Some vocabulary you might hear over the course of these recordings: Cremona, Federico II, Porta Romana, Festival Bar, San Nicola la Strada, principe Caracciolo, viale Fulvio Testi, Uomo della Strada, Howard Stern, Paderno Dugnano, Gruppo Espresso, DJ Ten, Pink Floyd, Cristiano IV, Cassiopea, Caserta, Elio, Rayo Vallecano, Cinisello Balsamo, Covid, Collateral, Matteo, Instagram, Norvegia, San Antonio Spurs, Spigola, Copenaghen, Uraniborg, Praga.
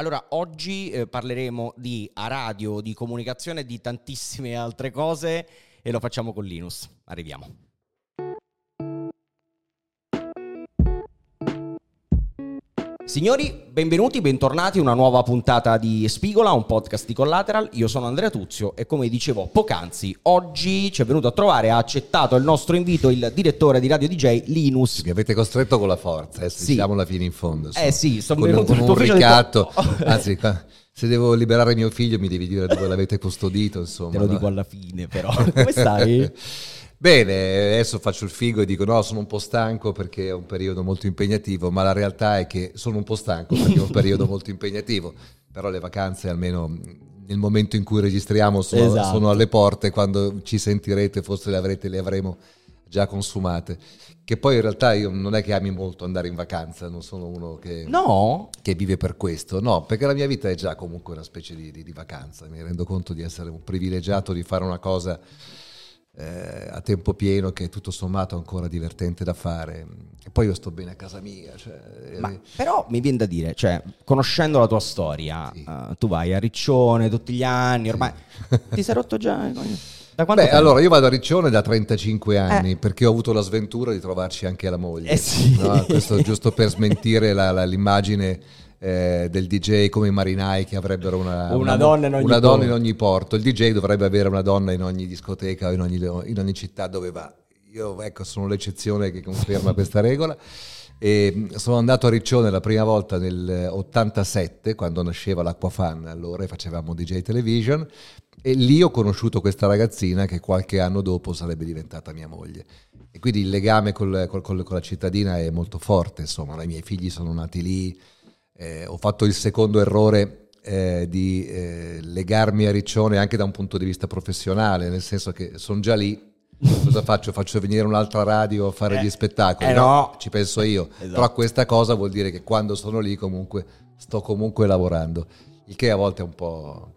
Allora, oggi parleremo di radio, di comunicazione e di tantissime altre cose, e lo facciamo con Linus. Arriviamo. Signori, benvenuti, bentornati a una nuova puntata di Spigola, un podcast di Collateral. Io sono Andrea Tuzio e, come dicevo poc'anzi, oggi ci è venuto a trovare, ha accettato il nostro invito il direttore di Radio Deejay, Linus. Mi avete costretto con la forza, diciamola fino in fondo. Sì, sono venuto con un ricatto, anzi... Se devo liberare mio figlio mi devi dire dove l'avete custodito, insomma. Te lo dico alla fine, però. Come stai? Bene, adesso faccio il figo e dico no, sono un po' stanco perché è un periodo molto impegnativo, ma la realtà è che sono un po' stanco perché è un periodo molto impegnativo, però le vacanze, almeno nel momento in cui registriamo, sono alle porte. Quando ci sentirete forse le avremo già consumate, che poi in realtà io non è che ami molto andare in vacanza, non sono uno che vive per questo, no, perché la mia vita è già comunque una specie di vacanza. Mi rendo conto di essere un privilegiato di fare una cosa a tempo pieno che è tutto sommato ancora divertente da fare, e poi io sto bene a casa mia, cioè... Ma però mi viene da dire, cioè, conoscendo la tua storia, sì, tu vai a Riccione tutti gli anni ormai, sì. Ti sei rotto già allora io vado a Riccione da 35 anni perché ho avuto la sventura di trovarci anche la moglie, sì, no? Questo giusto per smentire l'immagine del DJ come i marinai che avrebbero una donna in ogni porto. Il DJ dovrebbe avere una donna in ogni discoteca o in ogni città dove va. Io, ecco, sono l'eccezione che conferma questa regola. E sono andato a Riccione la prima volta nel 87, quando nasceva l'Acquafan, allora facevamo DJ Television, e lì ho conosciuto questa ragazzina che qualche anno dopo sarebbe diventata mia moglie, e quindi il legame con la cittadina è molto forte, insomma. I miei figli sono nati lì, ho fatto il secondo errore di legarmi a Riccione anche da un punto di vista professionale, nel senso che sono già lì. Cosa faccio? Faccio venire un'altra radio a fare gli spettacoli? No, ci penso io. Esatto. Però questa cosa vuol dire che quando sono lì comunque sto comunque lavorando, il che a volte è un po'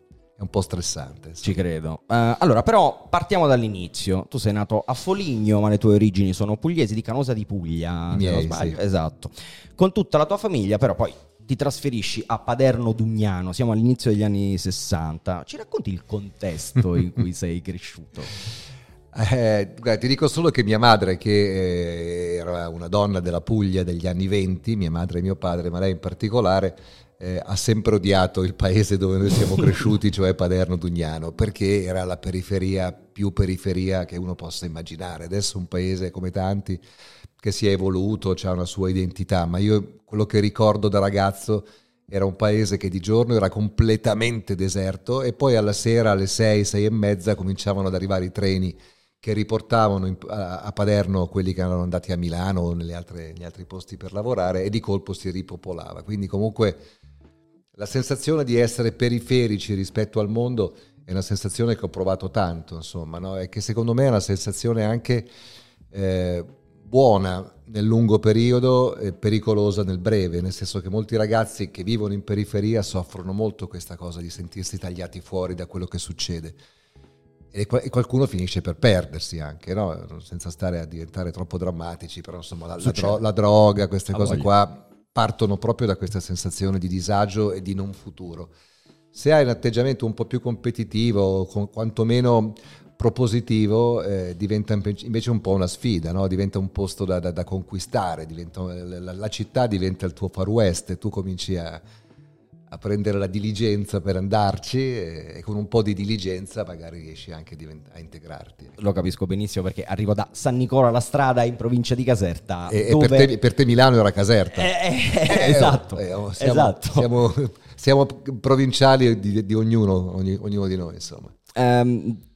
stressante. Insomma. Ci credo. Allora, però partiamo dall'inizio. Tu sei nato a Foligno, ma le tue origini sono pugliesi, di Canosa di Puglia. Miei, se non sbaglio. Sì. Esatto. Con tutta la tua famiglia, però poi ti trasferisci a Paderno Dugnano, siamo all'inizio degli anni 60. Ci racconti il contesto in cui sei cresciuto? Guarda, ti dico solo che mia madre, che era una donna della Puglia degli anni 20, mia madre e mio padre, ma lei in particolare, ha sempre odiato il paese dove noi siamo cresciuti, cioè Paderno Dugnano, perché era la periferia più periferia che uno possa immaginare. Adesso è un paese come tanti che si è evoluto, c'ha una sua identità, ma io quello che ricordo da ragazzo era un paese che di giorno era completamente deserto, e poi alla sera alle 6, 6:30 cominciavano ad arrivare i treni che riportavano a Paderno quelli che erano andati a Milano o negli altri posti per lavorare, e di colpo si ripopolava. Quindi comunque la sensazione di essere periferici rispetto al mondo è una sensazione che ho provato tanto, insomma, no? E che secondo me è una sensazione anche buona nel lungo periodo e pericolosa nel breve, nel senso che molti ragazzi che vivono in periferia soffrono molto questa cosa di sentirsi tagliati fuori da quello che succede. E qualcuno finisce per perdersi anche, no? Senza stare a diventare troppo drammatici, però insomma la droga, queste cose qua partono proprio da questa sensazione di disagio e di non futuro. Se hai un atteggiamento un po' più competitivo, quantomeno propositivo, diventa invece un po' una sfida, no? Diventa un posto da conquistare, la città diventa il tuo Far West, e tu cominci a prendere la diligenza per andarci, e con un po' di diligenza magari riesci anche a integrarti. Lo capisco benissimo, perché arrivo da San Nicola la Strada in provincia di Caserta. Dove... per te Milano era Caserta. Esatto. Siamo provinciali di ognuno di noi, insomma.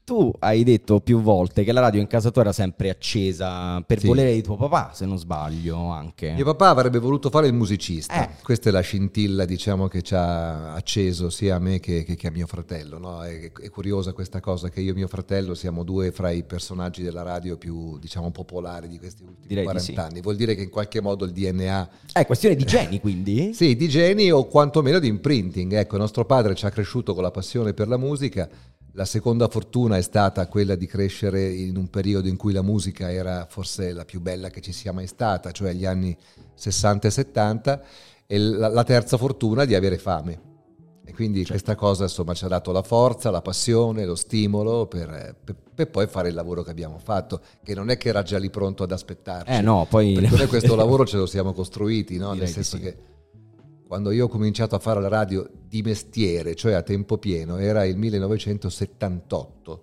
Tu hai detto più volte che la radio in casa tua era sempre accesa per volere di tuo papà, se non sbaglio anche. Mio papà avrebbe voluto fare il musicista, questa è la scintilla, diciamo, che ci ha acceso sia a me che a mio fratello, no? È curiosa questa cosa che io e mio fratello siamo due fra i personaggi della radio più, diciamo, popolari di questi ultimi 40 anni. Vuol dire che in qualche modo il DNA... È questione di geni, quindi? Sì, di geni o quantomeno di imprinting. Ecco, nostro padre ci ha cresciuto con la passione per la musica. La seconda fortuna è stata quella di crescere in un periodo in cui la musica era forse la più bella che ci sia mai stata, cioè gli anni 60 e 70, e la terza fortuna di avere fame. quindi certo, questa cosa insomma ci ha dato la forza, la passione, lo stimolo per poi fare il lavoro che abbiamo fatto, che non è che era già lì pronto ad aspettarci, no, poi perché noi questo lavoro ce lo siamo costruiti, no? Nel senso che quando io ho cominciato a fare la radio di mestiere, cioè a tempo pieno, era il 1978.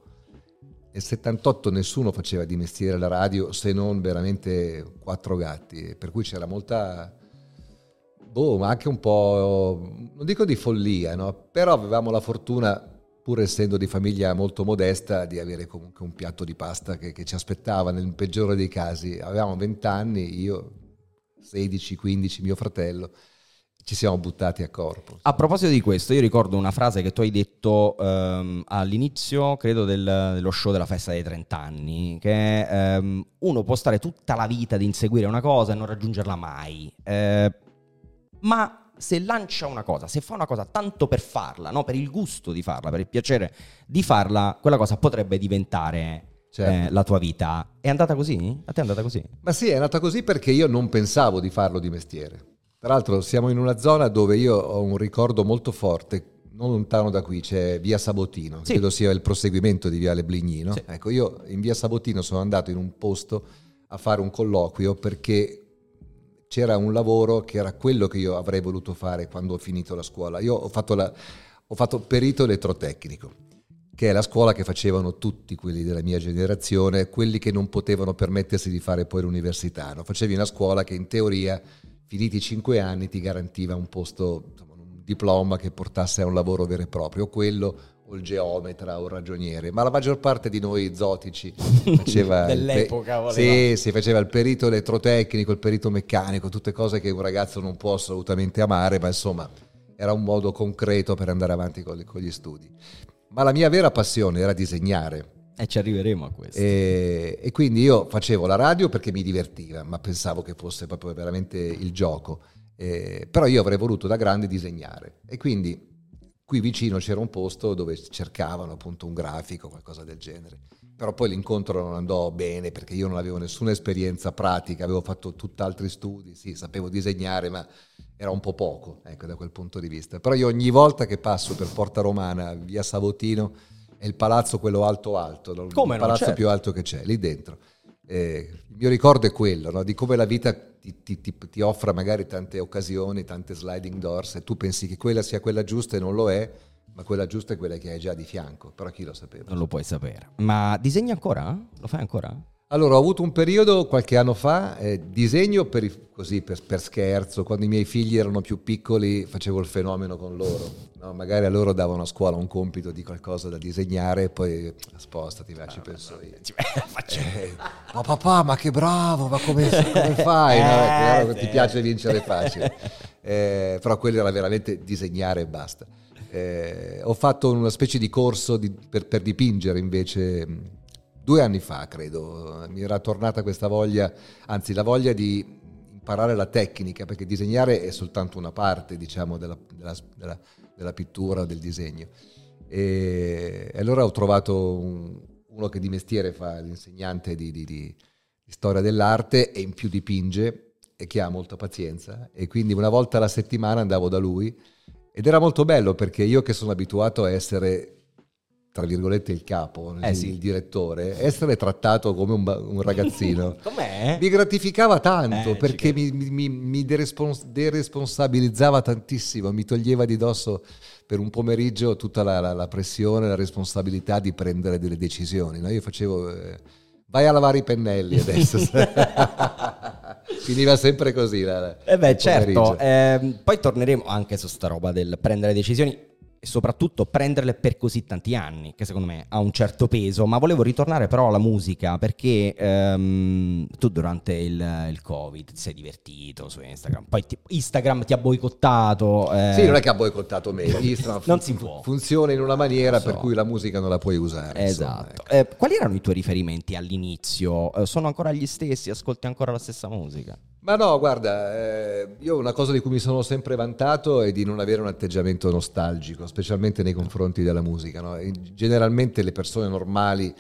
Nel 78 nessuno faceva di mestiere la radio se non veramente quattro gatti, per cui c'era molta, ma anche un po', non dico di follia, no? Però avevamo la fortuna, pur essendo di famiglia molto modesta, di avere comunque un piatto di pasta che ci aspettava nel peggiore dei casi. Avevamo 20 anni, io 16, 15, mio fratello. Ci siamo buttati a corpo. A proposito di questo, io ricordo una frase che tu hai detto all'inizio, credo, dello show della festa dei 30 anni, che uno può stare tutta la vita ad inseguire una cosa e non raggiungerla mai, ma se lancia una cosa, se fa una cosa tanto per farla, no? Per il gusto di farla, per il piacere di farla, quella cosa potrebbe diventare... Certo. La tua vita. È andata così? A te è andata così? Ma sì, è andata così perché io non pensavo di farlo di mestiere. Tra l'altro siamo in una zona dove io ho un ricordo molto forte, non lontano da qui c'è via Sabotino, sì, credo sia il proseguimento di viale Blignino. Sì. Ecco, io in via Sabotino sono andato in un posto a fare un colloquio perché c'era un lavoro che era quello che io avrei voluto fare quando ho finito la scuola. Io ho fatto perito elettrotecnico, che è la scuola che facevano tutti quelli della mia generazione, quelli che non potevano permettersi di fare poi l'università. No? Facevi una scuola che in teoria... finiti 5 anni ti garantiva un posto, insomma, un diploma che portasse a un lavoro vero e proprio, quello o il geometra o il ragioniere, ma la maggior parte di noi zotici faceva dell'epoca, sì, faceva il perito elettrotecnico, il perito meccanico, tutte cose che un ragazzo non può assolutamente amare, ma insomma era un modo concreto per andare avanti con gli studi. Ma la mia vera passione era disegnare. E ci arriveremo a questo. E quindi io facevo la radio perché mi divertiva, ma pensavo che fosse proprio veramente il gioco. Però io avrei voluto da grande disegnare. E quindi qui vicino c'era un posto dove cercavano appunto un grafico, qualcosa del genere. Però poi l'incontro non andò bene perché io non avevo nessuna esperienza pratica, avevo fatto tutt'altri studi, sì, sapevo disegnare, ma era un po' poco, ecco, da quel punto di vista. Però io ogni volta che passo per Porta Romana, via Sabotino, è il palazzo quello alto, il palazzo più alto che c'è, lì dentro. Il mio ricordo è quello, no? Di come la vita ti offra magari tante occasioni, tante sliding doors, e tu pensi che quella sia quella giusta e non lo è, ma quella giusta è quella che hai già di fianco, però chi lo sapeva? Non lo puoi sapere. Ma disegni ancora? Lo fai ancora? Allora, ho avuto un periodo qualche anno fa, disegno per scherzo, quando i miei figli erano più piccoli facevo il fenomeno con loro, no? Magari a loro davano a scuola un compito di qualcosa da disegnare e poi spostati, va, ci penso io. Ma papà, ma che bravo, ma come fai? No, ti piace vincere facile, però quello era veramente disegnare e basta. Ho fatto una specie di corso per dipingere invece... 2 anni fa, credo, mi era tornata questa voglia, anzi la voglia di imparare la tecnica, perché disegnare è soltanto una parte, diciamo, della pittura o del disegno. E allora ho trovato uno che di mestiere fa l'insegnante di storia dell'arte e in più dipinge, e che ha molta pazienza, e quindi una volta alla settimana andavo da lui ed era molto bello perché io, che sono abituato a essere, tra virgolette, il capo, il direttore, essere trattato come un ragazzino com'è? Mi gratificava tanto, perché mi deresponsabilizzava tantissimo, mi toglieva di dosso per un pomeriggio tutta la pressione, la responsabilità di prendere delle decisioni, no? Io facevo vai a lavare i pennelli adesso. Finiva sempre così certo. Poi torneremo anche su sta roba del prendere decisioni e soprattutto prenderle per così tanti anni, che secondo me ha un certo peso. Ma volevo ritornare però alla musica, perché tu durante il Covid ti sei divertito su Instagram, poi Instagram ti ha boicottato. Sì, non è che ha boicottato me, Instagram non si può. Funziona in una maniera per cui la musica non la puoi usare. Esatto. Insomma, ecco. Quali erano i tuoi riferimenti all'inizio? Sono ancora gli stessi? Ascolti ancora la stessa musica? Ma no, guarda, io una cosa di cui mi sono sempre vantato è di non avere un atteggiamento nostalgico, specialmente nei confronti della musica, no? Generalmente le persone normali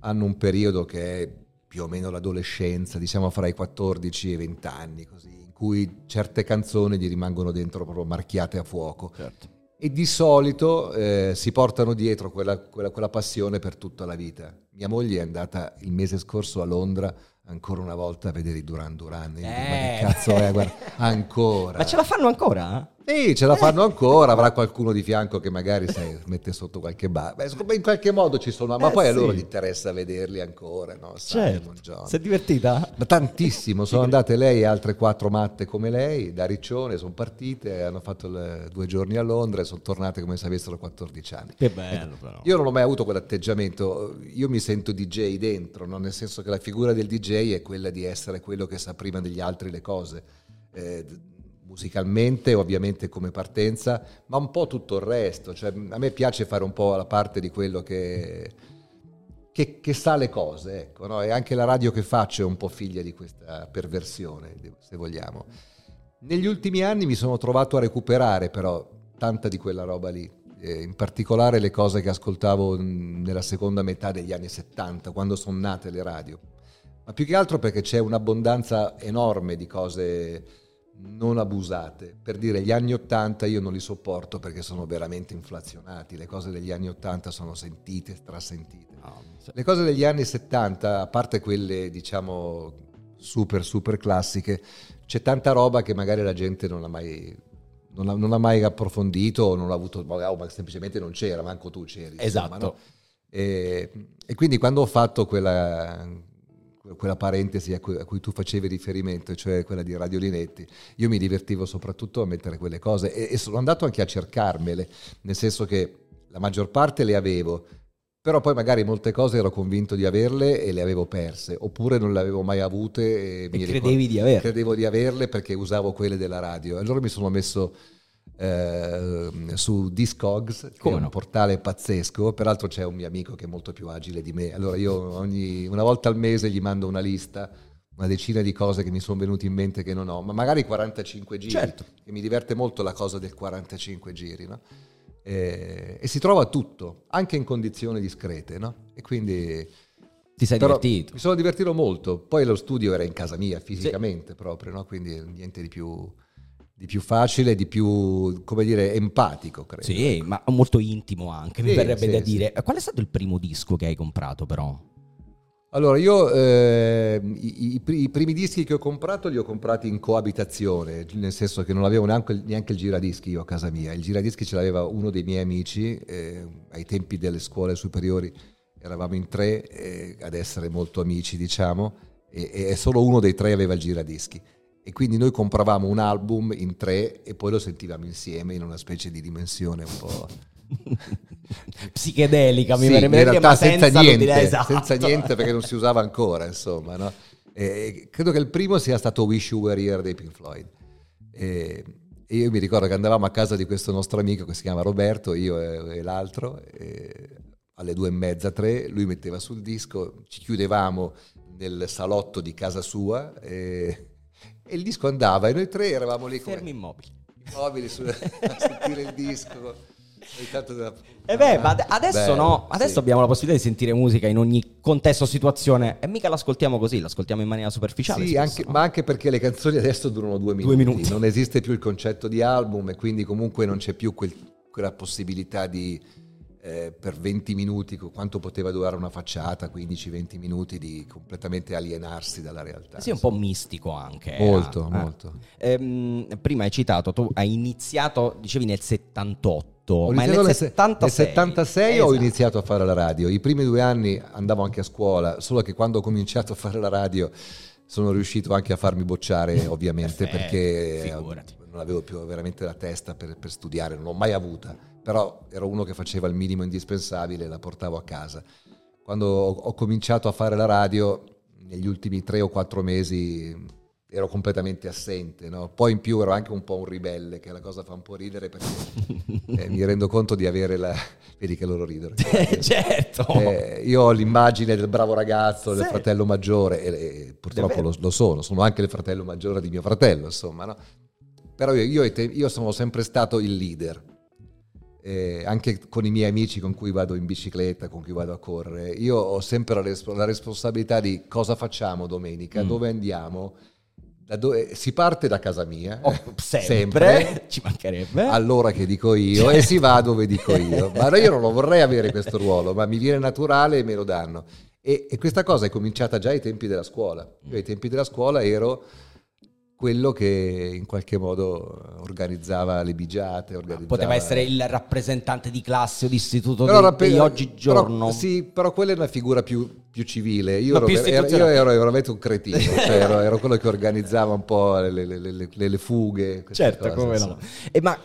hanno un periodo che è più o meno l'adolescenza, diciamo fra i 14 e i 20 anni, così, in cui certe canzoni gli rimangono dentro proprio marchiate a fuoco. Certo. e di solito si portano dietro quella passione per tutta la vita. Mia moglie è andata il mese scorso a Londra ancora una volta a vedere i Duran Duran. Io dico, ma che cazzo è? Guarda, ancora. Ma ce la fanno ancora? Sì, ce la fanno ancora. Avrà qualcuno di fianco che magari mette sotto qualche bar. Beh, in qualche modo ci sono, ma poi a loro gli interessa vederli ancora. No? Certo. Si è divertita? Ma tantissimo. Sono andate lei e altre 4 matte come lei da Riccione. Sono partite, hanno fatto 2 giorni a Londra e sono tornate come se avessero 14 anni. Che bello, però. Io non ho mai avuto quell'atteggiamento. Io mi sento DJ dentro, no? Nel senso che la figura del DJ è quella di essere quello che sa prima degli altri le cose. Musicalmente ovviamente come partenza, ma un po' tutto il resto, cioè a me piace fare un po' la parte di quello che sa le cose, ecco, no? E anche la radio che faccio è un po' figlia di questa perversione, se vogliamo. Negli ultimi anni mi sono trovato a recuperare però tanta di quella roba lì, in particolare le cose che ascoltavo nella seconda metà degli anni 70, quando sono nate le radio, ma più che altro perché c'è un'abbondanza enorme di cose non abusate. Per dire, gli anni 80 io non li sopporto perché sono veramente inflazionati, le cose degli anni 80 sono sentite, strasentite. Le cose degli anni 70, a parte quelle diciamo super classiche, c'è tanta roba che magari la gente non ha mai approfondito o non ha avuto, ma semplicemente non c'era, manco tu c'eri, esatto, insomma, no? E quindi quando ho fatto quella parentesi a cui tu facevi riferimento, cioè quella di Radio Linetti, io mi divertivo soprattutto a mettere quelle cose e sono andato anche a cercarmele, nel senso che la maggior parte le avevo, però poi magari molte cose ero convinto di averle e le avevo perse, oppure non le avevo mai avute e credevo di averle perché usavo quelle della radio. Allora mi sono messo su Discogs, che è un portale pazzesco, peraltro c'è un mio amico che è molto più agile di me, allora io una volta al mese gli mando una lista, una decina di cose che mi sono venute in mente che non ho, ma magari 45 giri, certo, che mi diverte molto la cosa del 45 giri, no? E si trova tutto, anche in condizioni discrete, no? E quindi ti sei divertito? Mi sono divertito molto, poi lo studio era in casa mia fisicamente, sì, proprio, no? Quindi niente di più facile, di più, come dire, empatico, credo. Sì, ma molto intimo anche, mi verrebbe da dire. Qual è stato il primo disco che hai comprato, però? Allora, io i primi dischi che ho comprato li ho comprati in coabitazione, nel senso che non avevo neanche il giradischi io a casa mia. Il giradischi ce l'aveva uno dei miei amici, ai tempi delle scuole superiori eravamo in 3 ad essere molto amici, diciamo, e solo uno dei 3 aveva il giradischi. E quindi noi compravamo un album in 3 e poi lo sentivamo insieme in una specie di dimensione un po' psichedelica, mi verrebbe da dire, ma senza niente, esatto, senza niente perché non si usava ancora, insomma, no? E credo che il primo sia stato Wish You Were Here dei Pink Floyd. E io mi ricordo che andavamo a casa di questo nostro amico che si chiama Roberto, io e l'altro, alle 2:30, 3, lui metteva sul disco, ci chiudevamo nel salotto di casa sua e il disco andava e noi 3 eravamo lì come fermi immobili a sentire il disco. Ma adesso adesso abbiamo la possibilità di sentire musica in ogni contesto o situazione e mica l'ascoltiamo così, l'ascoltiamo in maniera superficiale, sì, spesso, anche, no? Ma anche perché le canzoni adesso durano 2 minuti, non esiste più il concetto di album e quindi comunque non c'è più quella possibilità di per 20 minuti, quanto poteva durare una facciata, 15-20 minuti di completamente alienarsi dalla realtà. Sì, un po' mistico anche. Molto. Prima hai citato, tu hai iniziato, dicevi nel 78, ma nel 76 esatto, ho iniziato a fare la radio. I primi 2 anni andavo anche a scuola, solo che quando ho cominciato a fare la radio sono riuscito anche a farmi bocciare, ovviamente, perché figurati, non avevo più veramente la testa per studiare, non l'ho mai avuta, però ero uno che faceva il minimo indispensabile e la portavo a casa. Quando ho cominciato a fare la radio, negli ultimi 3 o 4 mesi ero completamente assente, no? Poi in più ero anche un po' un ribelle, che la cosa fa un po' ridere perché mi rendo conto di avere la... Vedi che loro ridono. Certo! Io ho l'immagine del bravo ragazzo, del fratello maggiore, e purtroppo lo sono anche il fratello maggiore di mio fratello, insomma, no? Però io sono sempre stato il leader. Anche con i miei amici con cui vado in bicicletta, con cui vado a correre, io ho sempre la responsabilità di cosa facciamo domenica, dove andiamo, Si parte da casa mia, sempre, ci mancherebbe, allora che dico io, certo, e si va dove dico io, ma io non lo vorrei avere questo ruolo, ma mi viene naturale e me lo danno. E questa cosa è cominciata già ai tempi della scuola. Io ai tempi della scuola ero quello che in qualche modo organizzava le bigiate, organizzava... Poteva essere il rappresentante di classe o di istituto di oggigiorno. Però, sì, però quella è una figura più civile. Io ero veramente un cretino, cioè ero quello che organizzava un po' le fughe. Certo, cose, come no. Ma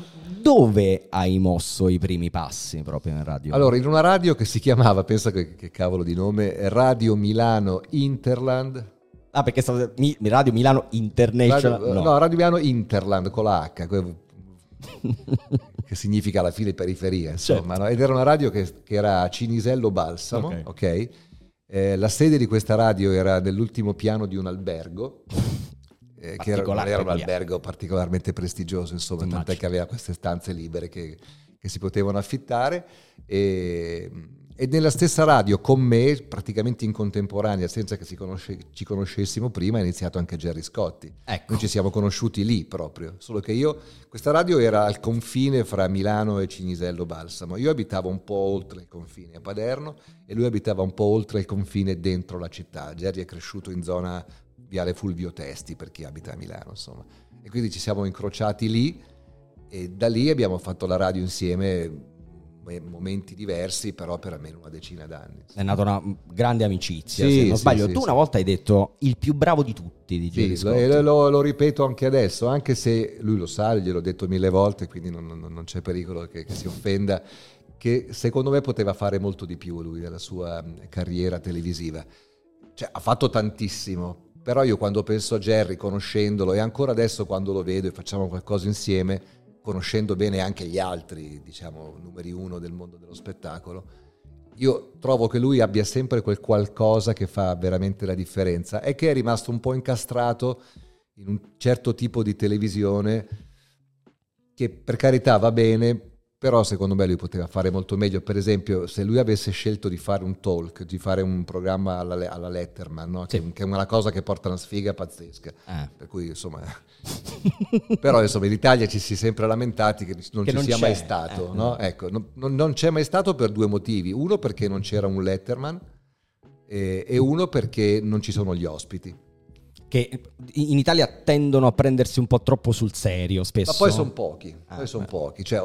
dove hai mosso i primi passi proprio in radio? Allora, in una radio che si chiamava, pensa che cavolo di nome, Radio Milano Interland. Ah, perché stavo Radio Milano International. No, Radio Milano Interland con la H, che significa alla fine periferia, insomma. Certo. No? Ed era una radio che era a Cinisello Balsamo, ok? La sede di questa radio era nell'ultimo piano di un albergo, che era un albergo particolarmente prestigioso, insomma, tant'è che aveva queste stanze libere che si potevano affittare. E nella stessa radio con me, praticamente in contemporanea, senza che ci conoscessimo prima, è iniziato anche Gerry Scotti. Ecco. Noi ci siamo conosciuti lì proprio, solo che questa radio era al confine fra Milano e Cinisello Balsamo. Io abitavo un po' oltre il confine a Paderno e lui abitava un po' oltre il confine dentro la città. Gerry è cresciuto in zona viale Fulvio Testi, per chi abita a Milano, insomma. E quindi ci siamo incrociati lì e da lì abbiamo fatto la radio insieme, momenti diversi, però per almeno una decina d'anni. È nata una grande amicizia, se non sbaglio. Tu una volta hai detto il più bravo di tutti, di Gerry Scotti. Lo ripeto anche adesso, anche se lui lo sa, gliel'ho detto 1000 volte, quindi non c'è pericolo che si offenda, che secondo me poteva fare molto di più lui della sua carriera televisiva. Cioè, ha fatto tantissimo, però io quando penso a Gerry, conoscendolo, e ancora adesso quando lo vedo e facciamo qualcosa insieme, conoscendo bene anche gli altri, diciamo, numeri uno del mondo dello spettacolo, io trovo che lui abbia sempre quel qualcosa che fa veramente la differenza e che è rimasto un po' incastrato in un certo tipo di televisione che, per carità, va bene, però secondo me lui poteva fare molto meglio. Per esempio, se lui avesse scelto di fare un talk, di fare un programma alla Letterman, no? Sì. Che è una cosa che porta una sfiga pazzesca, per cui insomma... Però insomma in Italia ci si è sempre lamentati che non ci sia mai stato, no? Ecco, non c'è mai stato per due motivi: uno perché non c'era un Letterman e uno perché non ci sono gli ospiti, che in Italia tendono a prendersi un po' troppo sul serio spesso. Ma poi sono pochi, cioè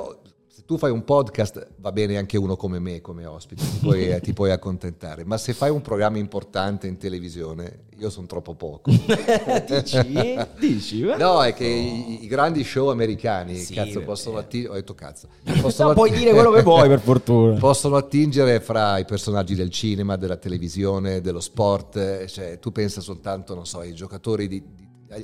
se tu fai un podcast va bene anche uno come me come ospite, ti puoi accontentare, ma se fai un programma importante in televisione io sono troppo poco. Dici? No, è che i grandi show americani possono attingere, ho detto cazzo, possono puoi dire quello che vuoi, per fortuna possono attingere fra i personaggi del cinema, della televisione, dello sport. Cioè, tu pensa soltanto, non so, ai giocatori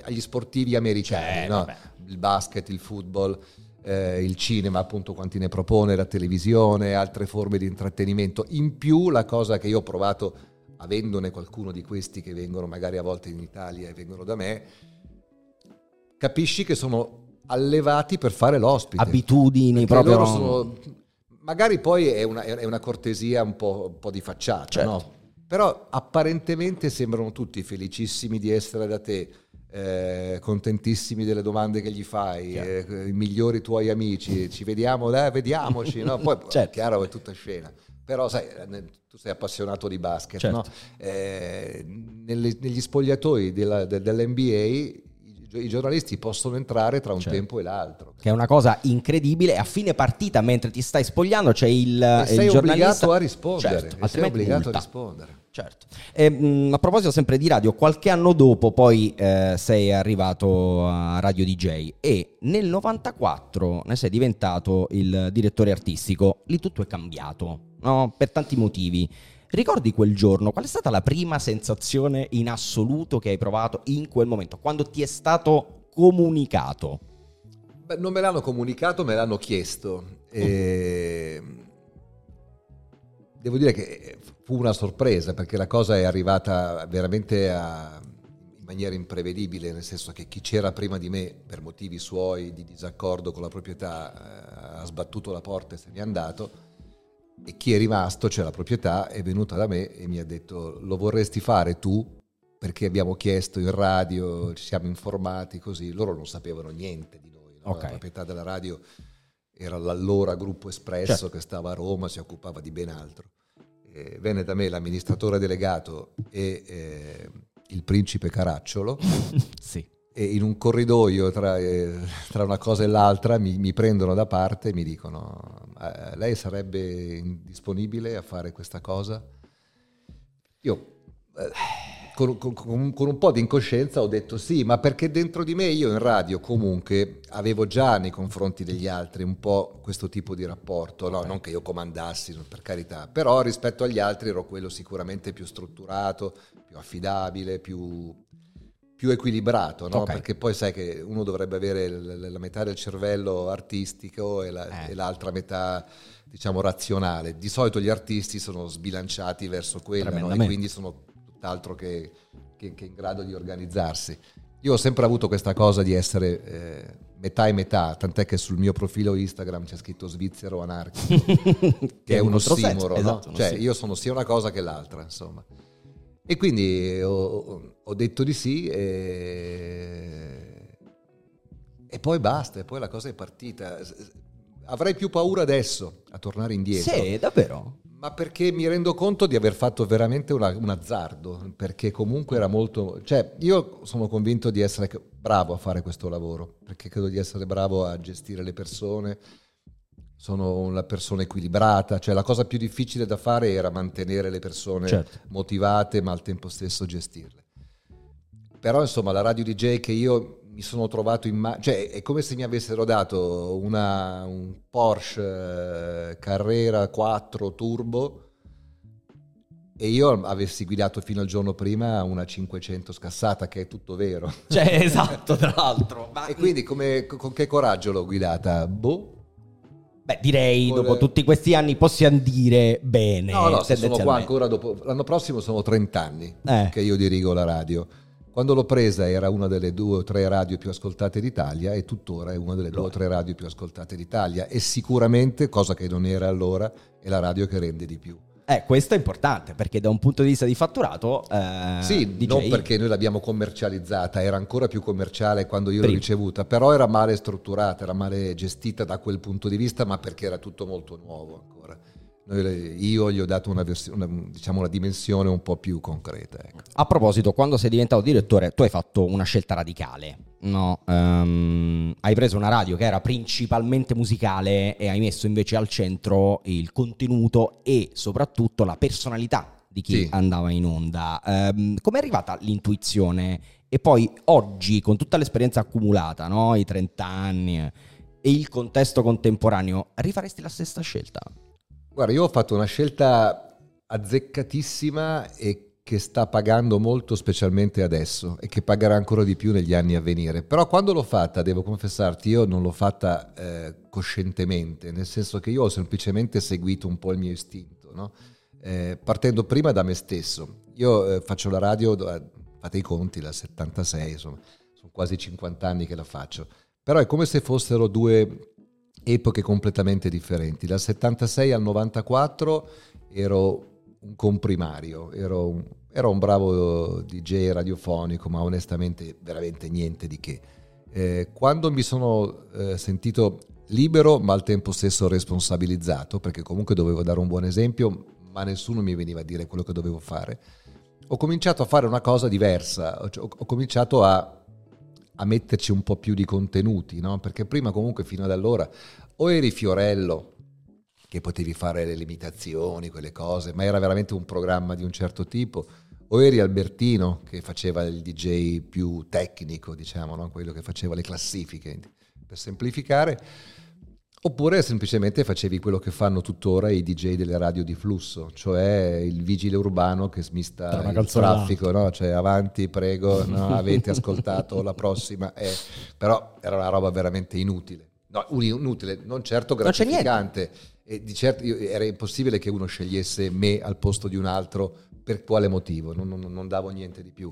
agli sportivi americani, no? Il basket, il football, il cinema, appunto, quanti ne propone, la televisione, altre forme di intrattenimento. In più, la cosa che io ho provato, avendone qualcuno di questi che vengono magari a volte in Italia e vengono da me, capisci che sono allevati per fare l'ospite. Abitudini proprio. Loro sono, magari poi è una cortesia un po' di facciata, certo, no? Però apparentemente sembrano tutti felicissimi di essere da te, contentissimi delle domande che gli fai, i migliori tuoi amici, ci vediamo, vediamoci, no? Poi certo, chiaro, è tutta scena, però sai, tu sei appassionato di basket, certo, no? Negli spogliatoi dell'NBA i giornalisti possono entrare tra un tempo e l'altro, che è una cosa incredibile. A fine partita, mentre ti stai spogliando, c'è il giornalista, obbligato a rispondere, certo, sei obbligato a rispondere. Certo. A proposito sempre di radio, qualche anno dopo poi sei arrivato a Radio Deejay e nel 94 ne sei diventato il direttore artistico. Lì tutto è cambiato, no? Per tanti motivi. Ricordi quel giorno? Qual è stata la prima sensazione in assoluto che hai provato in quel momento, quando ti è stato comunicato? Beh, non me l'hanno comunicato, me l'hanno chiesto. Devo dire che fu una sorpresa, perché la cosa è arrivata veramente in maniera imprevedibile, nel senso che chi c'era prima di me, per motivi suoi di disaccordo con la proprietà, ha sbattuto la porta e se n'è andato, e chi è rimasto, cioè la proprietà, è venuta da me e mi ha detto: lo vorresti fare tu? perché abbiamo chiesto in radio, ci siamo informati così, loro non sapevano niente di noi, no? Okay. La proprietà della radio era l'allora Gruppo Espresso, certo, che stava a Roma, si occupava di ben altro. Venne da me l'amministratore delegato e il principe Caracciolo, sì, e in un corridoio tra una cosa e l'altra mi prendono da parte e mi dicono: lei sarebbe disponibile a fare questa cosa? Io con un po' di incoscienza ho detto sì, ma perché dentro di me, io in radio comunque avevo già nei confronti degli altri un po' questo tipo di rapporto, no? Non che io comandassi, per carità, però rispetto agli altri ero quello sicuramente più strutturato, più affidabile, più equilibrato, no? Okay. Perché poi sai che uno dovrebbe avere la metà del cervello artistico e l'altra metà, diciamo, razionale. Di solito gli artisti sono sbilanciati verso quella, no? E quindi sono tutt'altro che in grado di organizzarsi. Io ho sempre avuto questa cosa di essere metà e metà, tant'è che sul mio profilo Instagram c'è scritto svizzero anarchico, che è uno ossimoro, esatto, no? Cioè io sono sia una cosa che l'altra, insomma. E quindi ho detto di sì e poi basta, e poi la cosa è partita. Avrei più paura adesso a tornare indietro. Sì, davvero? Ma perché mi rendo conto di aver fatto veramente un azzardo, perché comunque era molto... Cioè, io sono convinto di essere bravo a fare questo lavoro, perché credo di essere bravo a gestire le persone, sono una persona equilibrata, cioè la cosa più difficile da fare era mantenere le persone, certo, motivate, ma al tempo stesso gestirle. Però insomma la Radio Deejay che io mi sono trovato cioè è come se mi avessero dato un Porsche Carrera 4 Turbo e io avessi guidato fino al giorno prima una 500 scassata, che è tutto vero, cioè esatto, tra l'altro, ma... E quindi con che coraggio l'ho guidata? Boh. Beh, direi dopo tutti questi anni possiamo dire bene. No, sono qua ancora dopo. L'anno prossimo sono 30 anni che io dirigo la radio. Quando l'ho presa era una delle 2 o 3 radio più ascoltate d'Italia e tuttora è una delle 2 o 3 radio più ascoltate d'Italia. E sicuramente, cosa che non era allora, è la radio che rende di più. Questo è importante perché da un punto di vista di fatturato... sì, DJ... non perché noi l'abbiamo commercializzata, era ancora più commerciale quando io l'ho ricevuta, però era male strutturata, era male gestita da quel punto di vista, ma perché era tutto molto nuovo ancora. Io gli ho dato una dimensione un po' più concreta, ecco. A proposito, quando sei diventato direttore tu hai fatto una scelta radicale, no? Hai preso una radio che era principalmente musicale e hai messo invece al centro il contenuto e soprattutto la personalità di chi andava in onda. Com'è arrivata l'intuizione? E poi oggi, con tutta l'esperienza accumulata, no? I 30 anni e il contesto contemporaneo, rifaresti la stessa scelta? Guarda, io ho fatto una scelta azzeccatissima e che sta pagando molto, specialmente adesso, e che pagherà ancora di più negli anni a venire. Però quando l'ho fatta, devo confessarti, io non l'ho fatta coscientemente, nel senso che io ho semplicemente seguito un po' il mio istinto, no? Partendo prima da me stesso. Io faccio la radio, fate i conti, la 76, insomma, sono quasi 50 anni che la faccio. Però è come se fossero due... epoche completamente differenti. Dal 76 al 94 ero un comprimario, ero un bravo DJ radiofonico, ma onestamente veramente niente di che. Quando mi sono sentito libero, ma al tempo stesso responsabilizzato, perché comunque dovevo dare un buon esempio, ma nessuno mi veniva a dire quello che dovevo fare, ho cominciato a fare una cosa diversa, ho cominciato a metterci un po' più di contenuti, no? Perché prima comunque fino ad allora o eri Fiorello che potevi fare le limitazioni, quelle cose, ma era veramente un programma di un certo tipo, o eri Albertino che faceva il DJ più tecnico, diciamo, no? Quello che faceva le classifiche, per semplificare, oppure semplicemente facevi quello che fanno tuttora i DJ delle radio di flusso, cioè il vigile urbano che smista il traffico, no? Cioè avanti, prego, no? Avete ascoltato, la prossima è... Però era una roba veramente inutile, no, inutile, non certo gratificante, e di certo era impossibile che uno scegliesse me al posto di un altro, per quale motivo, non davo niente di più.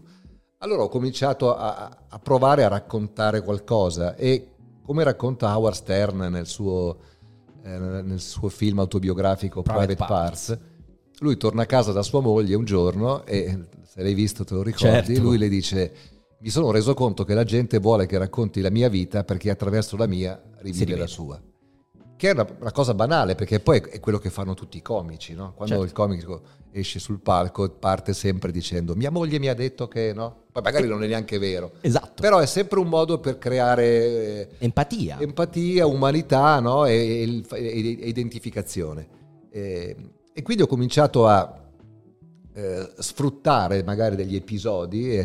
Allora ho cominciato a provare a raccontare qualcosa, e come racconta Howard Stern nel suo film autobiografico Private Parts, Lui torna a casa da sua moglie un giorno e, se l'hai visto te lo ricordi, certo, lui le dice: mi sono reso conto che la gente vuole che racconti la mia vita perché attraverso la mia rivive la sua. Che è una cosa banale, perché poi è quello che fanno tutti i comici, no? Quando certo, il comico esce sul palco parte sempre dicendo mia moglie mi ha detto che, no? Poi magari non è neanche vero. Esatto. Però è sempre un modo per creare empatia, umanità, no? e identificazione. E quindi ho cominciato a sfruttare magari degli episodi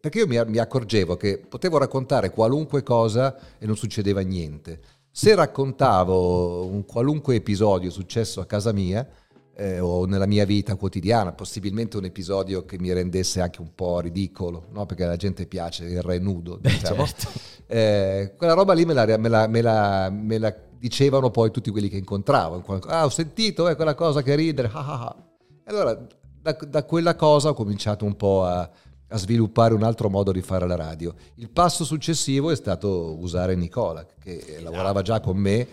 perché io mi accorgevo che potevo raccontare qualunque cosa e non succedeva niente. Se raccontavo un qualunque episodio successo a casa mia o nella mia vita quotidiana, possibilmente un episodio che mi rendesse anche un po' ridicolo, no? Perché alla gente piace il re nudo, diciamo. Certo. Quella roba lì me la dicevano poi tutti quelli che incontravo. Ah, ho sentito quella cosa che ridere, ah, ah, ah. E allora da quella cosa ho cominciato un po' a sviluppare un altro modo di fare la radio. Il passo successivo è stato usare Nicola, che lavorava già con me.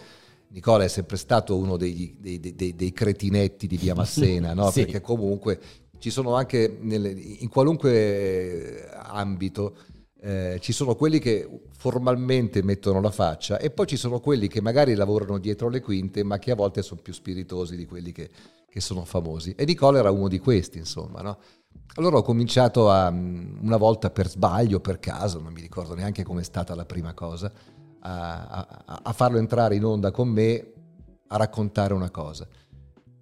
Nicola è sempre stato uno dei cretinetti di via Massena, no? Sì. Perché comunque ci sono anche in qualunque ambito ci sono quelli che formalmente mettono la faccia e poi ci sono quelli che magari lavorano dietro le quinte ma che a volte sono più spiritosi di quelli che sono famosi, e Nicola era uno di questi, insomma, no? Allora ho cominciato a, una volta per sbaglio, per caso, non mi ricordo neanche com'è stata la prima cosa, a farlo entrare in onda con me a raccontare una cosa.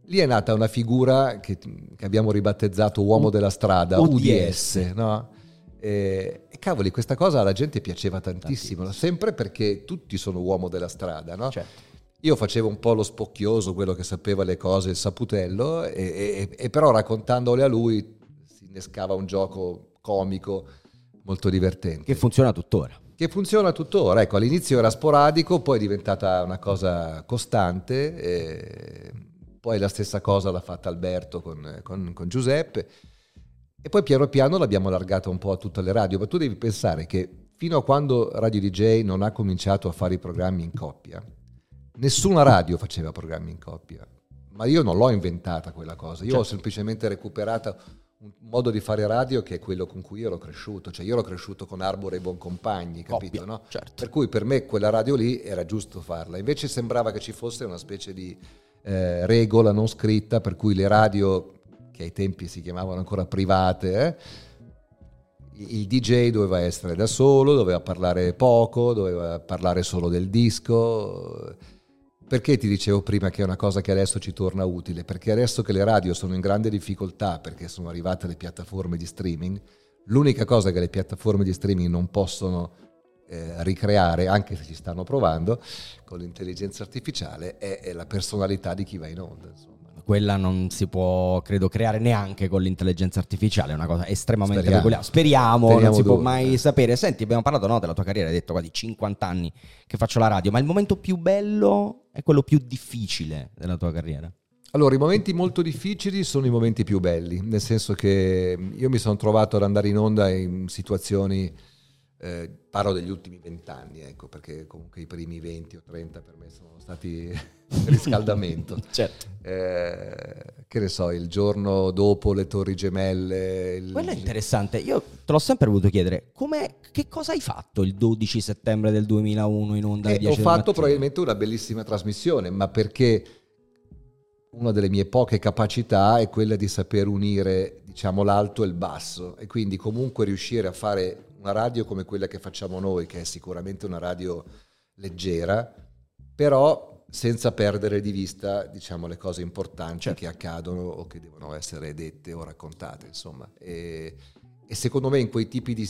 Lì è nata una figura che abbiamo ribattezzato Uomo della Strada, UDS, no? E cavoli, questa cosa alla gente piaceva tantissimo, sempre perché tutti sono uomo della strada, no? Certo. Io facevo un po' lo spocchioso, quello che sapeva le cose, il saputello, e però raccontandole a lui si innescava un gioco comico molto divertente. Che funziona tuttora, ecco, all'inizio era sporadico, poi è diventata una cosa costante, poi la stessa cosa l'ha fatta Alberto con Giuseppe, e poi piano piano l'abbiamo allargata un po' a tutte le radio, ma tu devi pensare che fino a quando Radio Deejay non ha cominciato a fare i programmi in coppia, nessuna radio faceva programmi in coppia, ma io non l'ho inventata quella cosa, io certo, ho semplicemente recuperato un modo di fare radio che è quello con cui io ero cresciuto, cioè io ero cresciuto con Arbore e Boncompagni, capito? Coppia, no? Certo. Per cui per me quella radio lì era giusto farla, invece sembrava che ci fosse una specie di regola non scritta per cui le radio, che ai tempi si chiamavano ancora private, il DJ doveva essere da solo, doveva parlare poco, doveva parlare solo del disco. Perché ti dicevo prima che è una cosa che adesso ci torna utile? Perché adesso che le radio sono in grande difficoltà perché sono arrivate le piattaforme di streaming, l'unica cosa che le piattaforme di streaming non possono ricreare, anche se ci stanno provando con l'intelligenza artificiale, è la personalità di chi va in onda, insomma. Quella non si può, credo, creare neanche con l'intelligenza artificiale, è una cosa estremamente peculiare. Speriamo non si può mai sapere. Senti, abbiamo parlato della tua carriera, hai detto quasi 50 anni che faccio la radio, ma il momento più bello è quello più difficile della tua carriera? Allora, i momenti molto difficili sono i momenti più belli, nel senso che io mi sono trovato ad andare in onda in situazioni, parlo degli ultimi 20 anni, ecco, perché comunque i primi 20 o 30 per me sono stati riscaldamento. Certo. Che ne so, il giorno dopo le Torri Gemelle. Quello è interessante, io te l'ho sempre voluto chiedere, che cosa hai fatto il 12 settembre del 2001 in onda? Ho fatto probabilmente una bellissima trasmissione, ma perché una delle mie poche capacità è quella di saper unire, diciamo, l'alto e il basso, e quindi comunque riuscire a fare una radio come quella che facciamo noi, che è sicuramente una radio leggera, però senza perdere di vista, diciamo, le cose importanti, certo, che accadono o che devono essere dette o raccontate, insomma. E secondo me in quei tipi di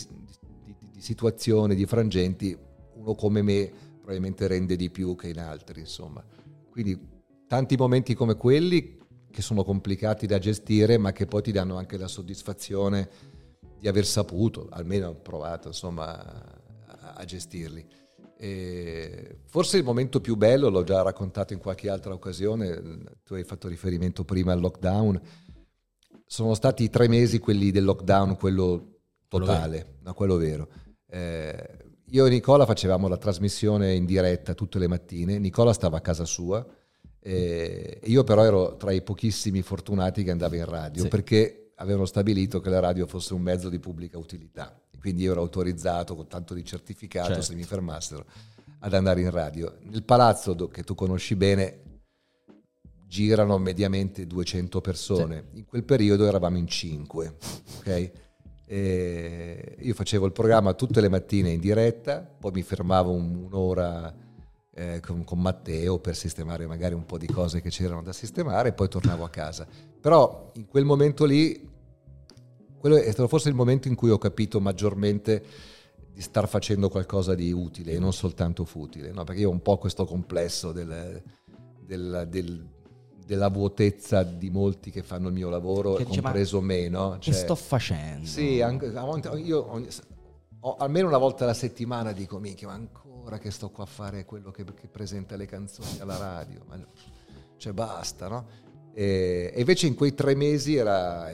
situazioni, di frangenti, uno come me probabilmente rende di più che in altri, insomma. Quindi tanti momenti come quelli che sono complicati da gestire, ma che poi ti danno anche la soddisfazione di aver saputo, almeno provato, insomma, a gestirli. E forse il momento più bello, l'ho già raccontato in qualche altra occasione, tu hai fatto riferimento prima al lockdown, sono stati 3 mesi quelli del lockdown, quello totale, quello vero. Io e Nicola facevamo la trasmissione in diretta tutte le mattine, Nicola stava a casa sua, Io però ero tra i pochissimi fortunati che andava in radio, sì, perché avevano stabilito che la radio fosse un mezzo di pubblica utilità, quindi io ero autorizzato con tanto di certificato, certo, se mi fermassero, ad andare in radio. Nel palazzo che tu conosci bene girano mediamente 200 persone, sì, in quel periodo eravamo in 5, ok? E io facevo il programma tutte le mattine in diretta, poi mi fermavo un'ora con Matteo per sistemare magari un po' di cose che c'erano da sistemare e poi tornavo a casa. Però in quel momento lì, quello è stato forse il momento in cui ho capito maggiormente di star facendo qualcosa di utile e non soltanto futile, no? Perché io ho un po' questo complesso della vuotezza di molti che fanno il mio lavoro, che compreso me, no? Cioè, che sto facendo? Sì, io almeno una volta alla settimana dico, minchia, ma ancora che sto qua a fare quello che presenta le canzoni alla radio, ma, cioè basta, no? E invece in quei 3 mesi era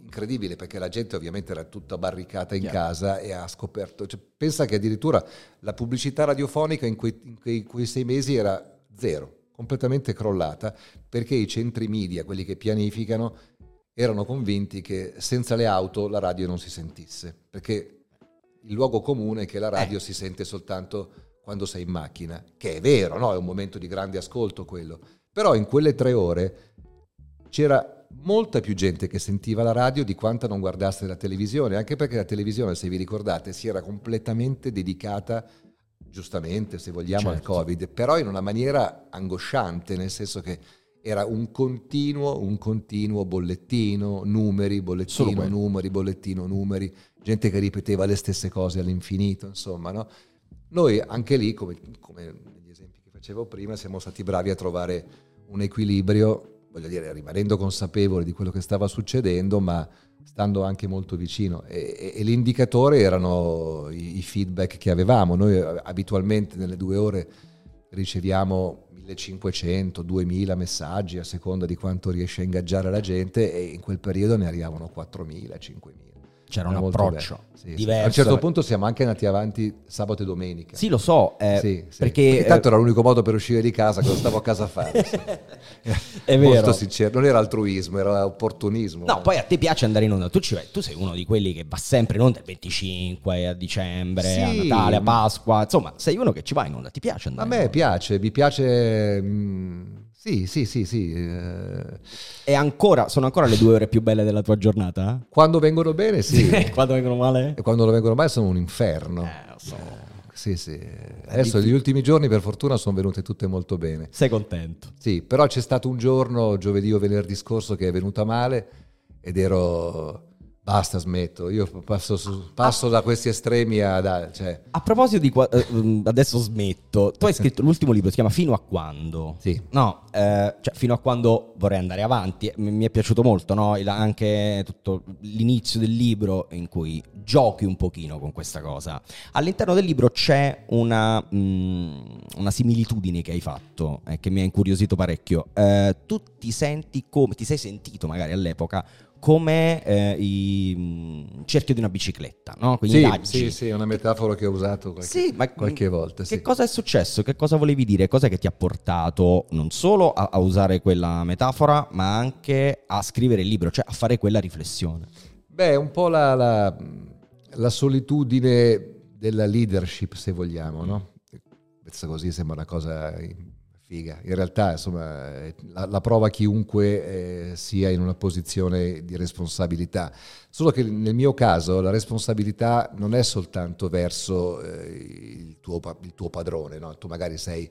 incredibile, perché la gente ovviamente era tutta barricata in casa e ha scoperto, cioè, pensa che addirittura la pubblicità radiofonica in quei 6 mesi era zero, completamente crollata, perché i centri media, quelli che pianificano, erano convinti che senza le auto la radio non si sentisse, perché il luogo comune è che la radio si sente soltanto quando sei in macchina, che è vero, no? È un momento di grande ascolto quello, però in quelle 3 ore c'era molta più gente che sentiva la radio di quanta non guardasse la televisione, anche perché la televisione, se vi ricordate, si era completamente dedicata, giustamente se vogliamo, certo, al Covid, però in una maniera angosciante, nel senso che era un continuo bollettino, numeri, bollettino, numeri, bollettino, numeri, gente che ripeteva le stesse cose all'infinito, insomma, no? Noi anche lì, come negli esempi che facevo prima, siamo stati bravi a trovare un equilibrio, voglio dire, rimanendo consapevoli di quello che stava succedendo, ma stando anche molto vicino, e l'indicatore erano i feedback che avevamo. Noi abitualmente nelle 2 ore riceviamo 1500, 2000 messaggi a seconda di quanto riesce a ingaggiare la gente, e in quel periodo ne arrivavano 4000, 5000. C'era un approccio diverso. A un certo punto siamo anche andati avanti sabato e domenica. Sì, lo so, sì. Perché tanto era l'unico modo per uscire di casa, che lo stavo a casa a fare. Sì. È vero. Molto sincero, non era altruismo, era opportunismo. No, poi a te piace andare in onda, tu sei uno di quelli che va sempre in onda il 25 a dicembre, sì, a Natale, a Pasqua, insomma, sei uno che ci va in onda, ti piace andare. A me piace, mi piace... Sì. E ancora, sono ancora le 2 ore più belle della tua giornata? Quando vengono bene, sì. Quando vengono male? E quando vengono male sono un inferno. Lo so. Sì. Adesso gli ultimi giorni, per fortuna, sono venute tutte molto bene. Sei contento? Sì, però c'è stato un giorno, giovedì o venerdì scorso, che è venuta male ed ero... Basta, smetto, io passo da questi estremi cioè. A proposito di adesso smetto, tu hai scritto l'ultimo libro, si chiama Fino a quando? Sì. No, cioè fino a quando vorrei andare avanti, mi è piaciuto molto, no? Anche tutto l'inizio del libro in cui giochi un pochino con questa cosa. All'interno del libro c'è una similitudine che hai fatto, che mi ha incuriosito parecchio. Tu ti sei sentito magari all'epoca come il cerchio di una bicicletta, no? Quindi sì, è una metafora che ho usato qualche volta. Che cosa è successo? Che cosa volevi dire? Cosa che ti ha portato non solo a usare quella metafora, ma anche a scrivere il libro, cioè a fare quella riflessione? Beh, un po' la solitudine della leadership, se vogliamo, no? Penso così, sembra una cosa... figa. In realtà, insomma, la prova chiunque sia in una posizione di responsabilità. Solo che nel mio caso la responsabilità non è soltanto verso il tuo padrone, no? Tu magari sei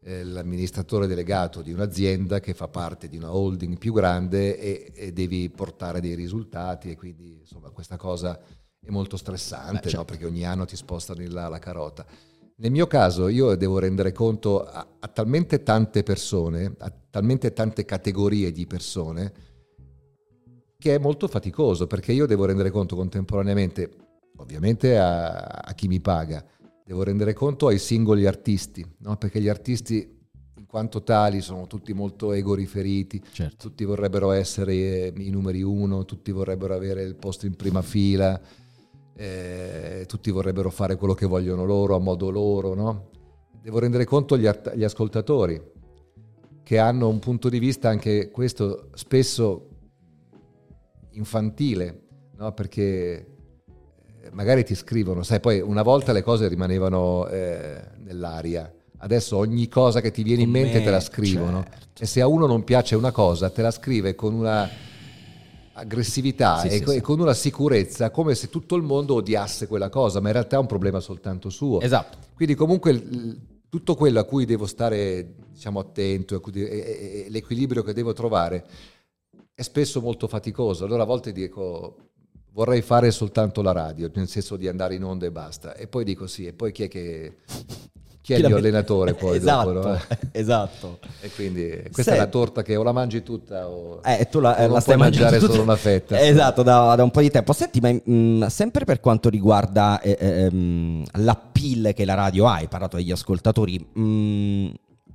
l'amministratore delegato di un'azienda che fa parte di una holding più grande e devi portare dei risultati, e quindi, insomma, questa cosa è molto stressante, certo, no? Perché ogni anno ti spostano in là la carota. Nel mio caso io devo rendere conto a talmente tante persone, a talmente tante categorie di persone, che è molto faticoso, perché io devo rendere conto contemporaneamente, ovviamente, a chi mi paga, devo rendere conto ai singoli artisti, no? Perché gli artisti in quanto tali sono tutti molto egoriferiti, certo, tutti vorrebbero essere i numeri uno, tutti vorrebbero avere il posto in prima fila, tutti vorrebbero fare quello che vogliono loro a modo loro, no? Devo rendere conto agli ascoltatori, che hanno un punto di vista anche questo spesso infantile, no? Perché magari ti scrivono, sai, poi una volta le cose rimanevano nell'aria, adesso ogni cosa che ti viene in mente te la scrivono, certo. E se a uno non piace una cosa te la scrive con una aggressività e con una sicurezza, come se tutto il mondo odiasse quella cosa, ma in realtà è un problema soltanto suo. Esatto. Quindi comunque tutto quello a cui devo stare, diciamo, attento e l'equilibrio che devo trovare è spesso molto faticoso. Allora a volte dico vorrei fare soltanto la radio, nel senso di andare in onda e basta, e poi dico sì, e poi chi è il mio allenatore poi? Esatto, dopo, no? Esatto. E quindi questa è la torta che o la mangi tutta o tu la stai mangiando solo una fetta. Esatto, da un po' di tempo. Senti, ma sempre per quanto riguarda l'appeal che la radio ha, hai parlato agli ascoltatori,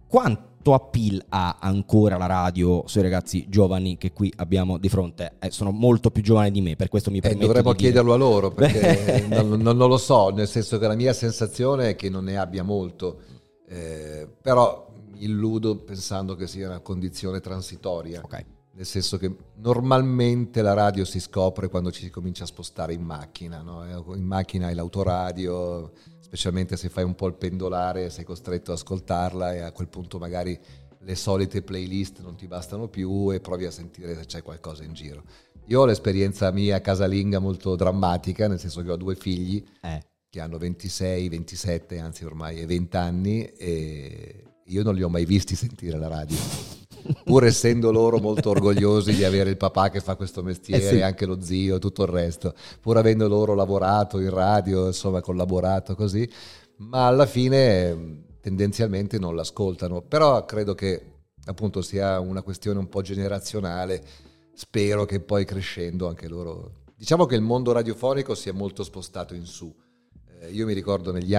quanto appeal ha ancora la radio sui ragazzi giovani che qui abbiamo di fronte? Sono molto più giovani di me, per questo mi permetto dovremmo chiederlo a loro, perché non lo so, nel senso che la mia sensazione è che non ne abbia molto, però mi illudo pensando che sia una condizione transitoria, okay. Nel senso che normalmente la radio si scopre quando ci si comincia a spostare in macchina, no? In macchina è l'autoradio, specialmente se fai un po' il pendolare, sei costretto ad ascoltarla, e a quel punto magari le solite playlist non ti bastano più e provi a sentire se c'è qualcosa in giro. Io ho l'esperienza mia casalinga molto drammatica, nel senso che ho due figli che hanno 26, 27, anzi ormai 20 anni, e io non li ho mai visti sentire la radio, pur essendo loro molto orgogliosi di avere il papà che fa questo mestiere, sì. Anche lo zio, tutto il resto, pur avendo loro lavorato in radio, insomma collaborato così, ma alla fine tendenzialmente non l'ascoltano. Però credo che appunto sia una questione un po' generazionale, spero che poi crescendo anche loro, diciamo che il mondo radiofonico si è molto spostato in su. Io mi ricordo negli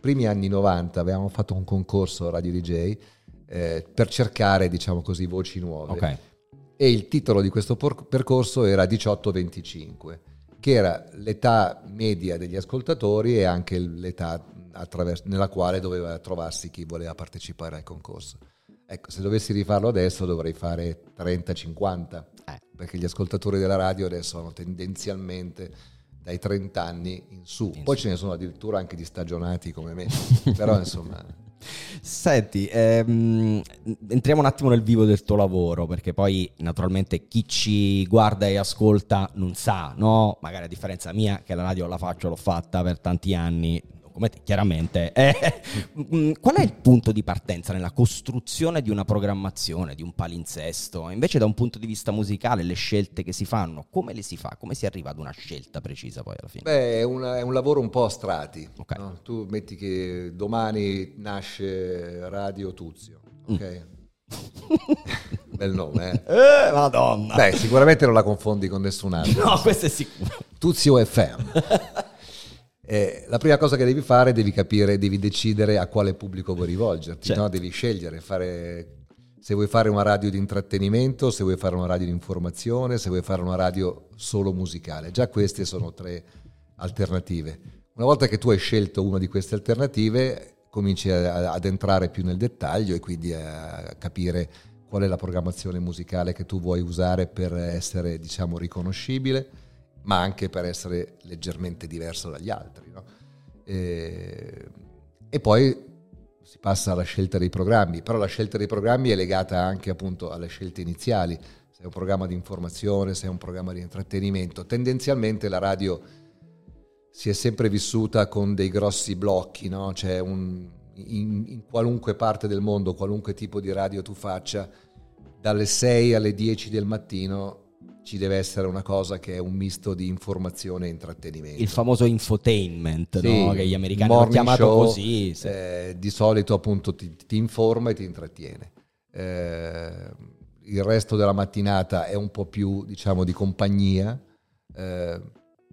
primi anni 90 avevamo fatto un concorso Radio Deejay per cercare, diciamo così, voci nuove, okay. E il titolo di questo percorso era 18-25, che era l'età media degli ascoltatori e anche l'età nella quale doveva trovarsi chi voleva partecipare al concorso. Ecco, se dovessi rifarlo adesso dovrei fare 30-50, perché gli ascoltatori della radio adesso sono tendenzialmente dai 30 anni in su, poi ce ne sono addirittura anche di stagionati come me, però insomma... Senti, entriamo un attimo nel vivo del tuo lavoro, perché poi naturalmente chi ci guarda e ascolta non sa, no? Magari a differenza mia, che la radio l'ho fatta per tanti anni, come te, chiaramente. Qual è il punto di partenza nella costruzione di una programmazione, di un palinsesto? Invece da un punto di vista musicale, le scelte che si fanno, come le si fa? Come si arriva ad una scelta precisa poi alla fine? Beh, è un lavoro un po' a strati, okay. No? Tu metti che domani nasce Radio Tuzio, ok? Bel nome, eh? Madonna! Beh, sicuramente non la confondi con nessun altro. No, questo è sicuro. Tuzio FM. La prima cosa che devi fare, devi capire, devi decidere a quale pubblico vuoi rivolgerti, certo. No? Devi scegliere, se vuoi fare una radio di intrattenimento, se vuoi fare una radio di informazione, se vuoi fare una radio solo musicale. Già queste sono tre alternative. Una volta che tu hai scelto una di queste alternative, cominci ad entrare più nel dettaglio e quindi a capire qual è la programmazione musicale che tu vuoi usare per essere, diciamo, riconoscibile, ma anche per essere leggermente diverso dagli altri, no? E poi si passa alla scelta dei programmi, però la scelta dei programmi è legata anche appunto alle scelte iniziali, se è un programma di informazione, se è un programma di intrattenimento. Tendenzialmente la radio si è sempre vissuta con dei grossi blocchi, no? Cioè in qualunque parte del mondo, qualunque tipo di radio tu faccia, dalle 6 alle 10 del mattino ci deve essere una cosa che è un misto di informazione e intrattenimento. Il famoso infotainment, sì, no? Che gli americani hanno chiamato show, così. Sì. Di solito appunto ti informa e ti intrattiene. Il resto della mattinata è un po' più, diciamo, di compagnia.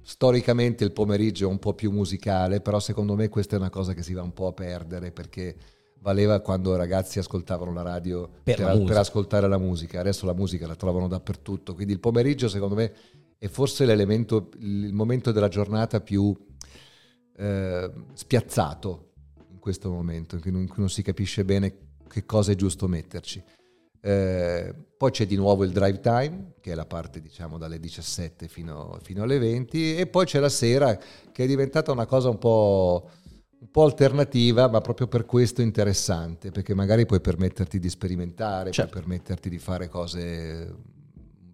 Storicamente il pomeriggio è un po' più musicale, però secondo me questa è una cosa che si va un po' a perdere, perché valeva quando i ragazzi ascoltavano la radio per ascoltare la musica. Adesso la musica la trovano dappertutto, quindi il pomeriggio secondo me è forse l'elemento, il momento della giornata più spiazzato in questo momento, in cui non si capisce bene che cosa è giusto metterci. Poi c'è di nuovo il drive time, che è la parte diciamo dalle 17 fino alle 20, e poi c'è la sera, che è diventata una cosa un po' alternativa, ma proprio per questo interessante, perché magari puoi permetterti di sperimentare, certo, puoi permetterti di fare cose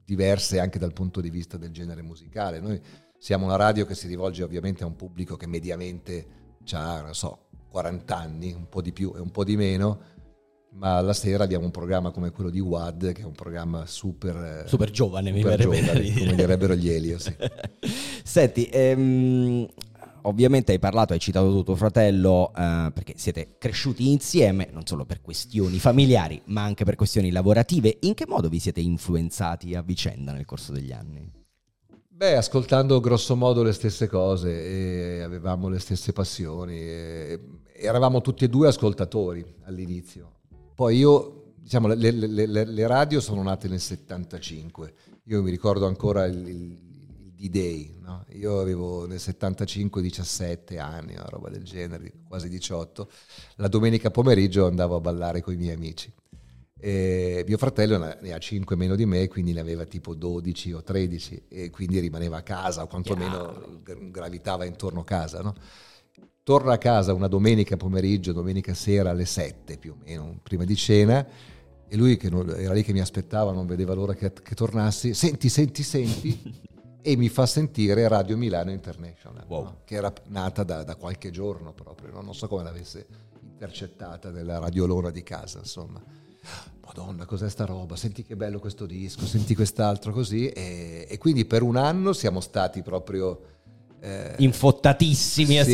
diverse anche dal punto di vista del genere musicale. Noi siamo una radio che si rivolge ovviamente a un pubblico che mediamente ha, non so, 40 anni, un po' di più e un po' di meno, ma la sera abbiamo un programma come quello di WAD, che è un programma super giovane, come direbbero gli Elio, sì. Senti, ovviamente hai parlato, hai citato tuo fratello, perché siete cresciuti insieme, non solo per questioni familiari, ma anche per questioni lavorative. In che modo vi siete influenzati a vicenda nel corso degli anni? Beh, ascoltando grosso modo le stesse cose, e avevamo le stesse passioni, e eravamo tutti e due ascoltatori all'inizio. Poi io, diciamo, le radio sono nate nel 75, io mi ricordo ancora il D-Day, no? Io avevo nel 75 17 anni, una roba del genere, quasi 18, la domenica pomeriggio andavo a ballare con i miei amici. E mio fratello ne ha 5 meno di me, quindi ne aveva tipo 12 o 13 e quindi rimaneva a casa, o quantomeno gravitava intorno a casa, no? Torna a casa una domenica pomeriggio, domenica sera alle 7 più o meno, prima di cena, e lui che era lì che mi aspettava, non vedeva l'ora che tornassi, senti e mi fa sentire Radio Milano International, wow, no? Che era nata da qualche giorno proprio, no? Non so come l'avesse intercettata nella radiolona di casa, insomma. Madonna, cos'è sta roba, senti che bello questo disco, senti quest'altro, così, e quindi per un anno siamo stati proprio infottatissimi a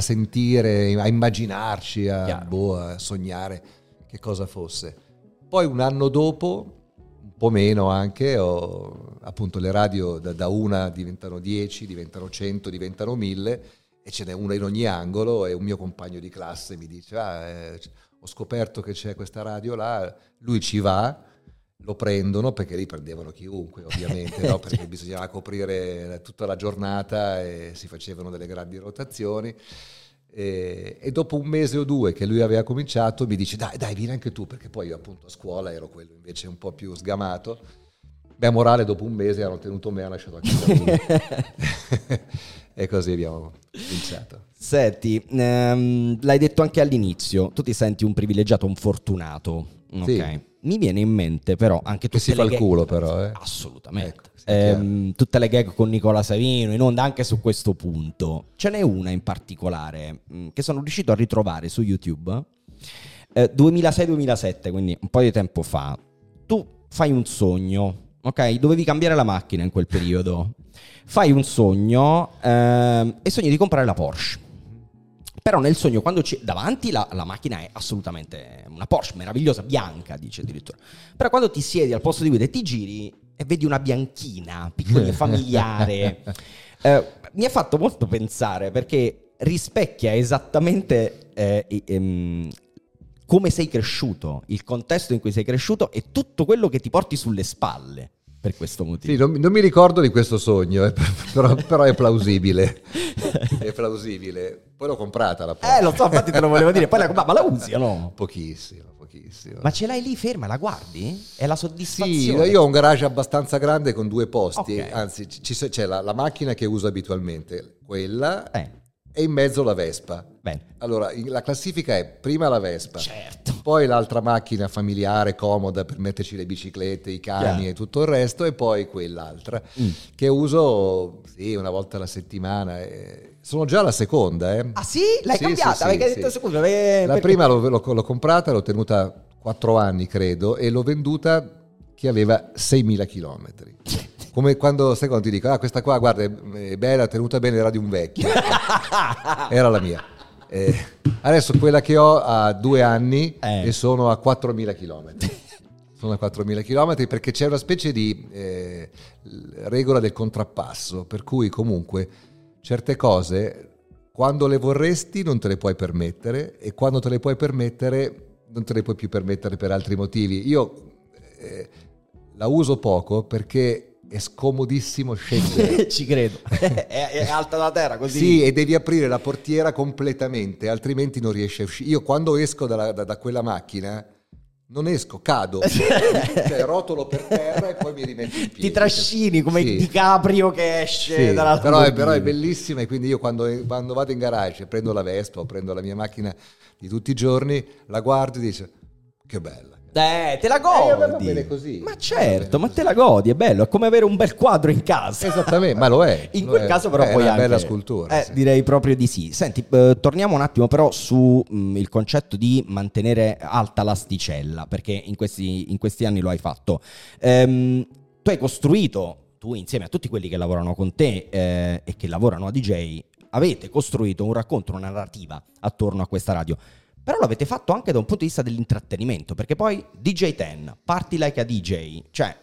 sentire, a immaginarci, a sognare che cosa fosse. Poi un anno dopo, un po' meno anche, appunto le radio da una diventano 10, diventano 100, diventano 1000, e ce n'è una in ogni angolo, e un mio compagno di classe mi dice ho scoperto che c'è questa radio là, lui ci va, lo prendono, perché lì prendevano chiunque ovviamente, no? Perché certo, bisognava coprire tutta la giornata e si facevano delle grandi rotazioni, e dopo un mese o due che lui aveva cominciato mi dice dai vieni anche tu, perché poi io appunto a scuola ero quello invece un po' più sgamato. Beh, morale, dopo un mese hanno tenuto me e hanno lasciato anche lui. E così abbiamo cominciato. Senti, l'hai detto anche all'inizio, tu ti senti un privilegiato, un fortunato, okay? Sì. Mi viene in mente però anche tutte le gag. Che si fa il culo però, eh? Assolutamente. Ecco, sì, tutte le gag con Nicola Savino in onda anche su questo punto. Ce n'è una in particolare che sono riuscito a ritrovare su YouTube, 2006-2007, quindi un po' di tempo fa. Tu fai un sogno, ok? Dovevi cambiare la macchina in quel periodo. Fai un sogno e sogni di comprare la Porsche. Però nel sogno, quando davanti la macchina è assolutamente una Porsche meravigliosa, bianca, dice addirittura. Però quando ti siedi al posto di guida e ti giri e vedi una bianchina piccola e familiare, mi ha fatto molto pensare, perché rispecchia esattamente come sei cresciuto, il contesto in cui sei cresciuto e tutto quello che ti porti sulle spalle. Per questo motivo. Sì, non mi ricordo di questo sogno, però è plausibile. È plausibile. Poi l'ho comprata la Porsche. Lo so, infatti te lo volevo dire. Poi ma la usi o no? Pochissimo. Ma ce l'hai lì ferma, la guardi? È la soddisfazione. Sì, io ho un garage abbastanza grande con 2 posti. Okay. Anzi, c'è la macchina che uso abitualmente, quella, e in mezzo la Vespa. Bene. Allora, la classifica è prima la Vespa. Certo. Poi l'altra macchina familiare, comoda, per metterci le biciclette, i cani e tutto il resto, e poi quell'altra, che uso una volta alla settimana. Sono già la seconda. Ah sì? L'hai cambiata? Sì, detto seconda? La prima l'ho comprata, l'ho tenuta 4 anni, credo, e l'ho venduta che aveva 6.000 chilometri. Come quando, sai, quando ti dico, questa qua, guarda, è bella, tenuta bene, era di un vecchio. Era la mia. Adesso quella che ho ha 2 anni e sono a 4.000 chilometri. Sono a 4.000 chilometri perché c'è una specie di regola del contrappasso, per cui comunque certe cose quando le vorresti non te le puoi permettere, e quando te le puoi permettere non te le puoi più permettere per altri motivi. Io la uso poco perché è scomodissimo scendere. Ci credo. È alta la terra così. Sì, e devi aprire la portiera completamente, altrimenti non riesci a uscire. Io quando esco da quella macchina non esco, cado, cioè rotolo per terra e poi mi rimetto in piedi. Ti trascini come sì. DiCaprio che esce sì, dalla però è bellissima, e quindi io quando vado in garage prendo la Vespa o prendo la mia macchina di tutti i giorni, la guardo e dico che bella. Te la godi, bene così. Ma certo, ma te la godi, è bello, è come avere un bel quadro in casa. Esattamente, ma lo è. In quel caso però poi è una bella scultura. Sì. Direi proprio di sì. Senti, torniamo un attimo però su il concetto di mantenere alta l'asticella, perché in questi anni lo hai fatto. Tu hai costruito, tu insieme a tutti quelli che lavorano con te e che lavorano a DJ, avete costruito un racconto, una narrativa attorno a questa radio. Però l'avete fatto anche da un punto di vista dell'intrattenimento, perché poi DJ Ten, Party Like a DJ, cioè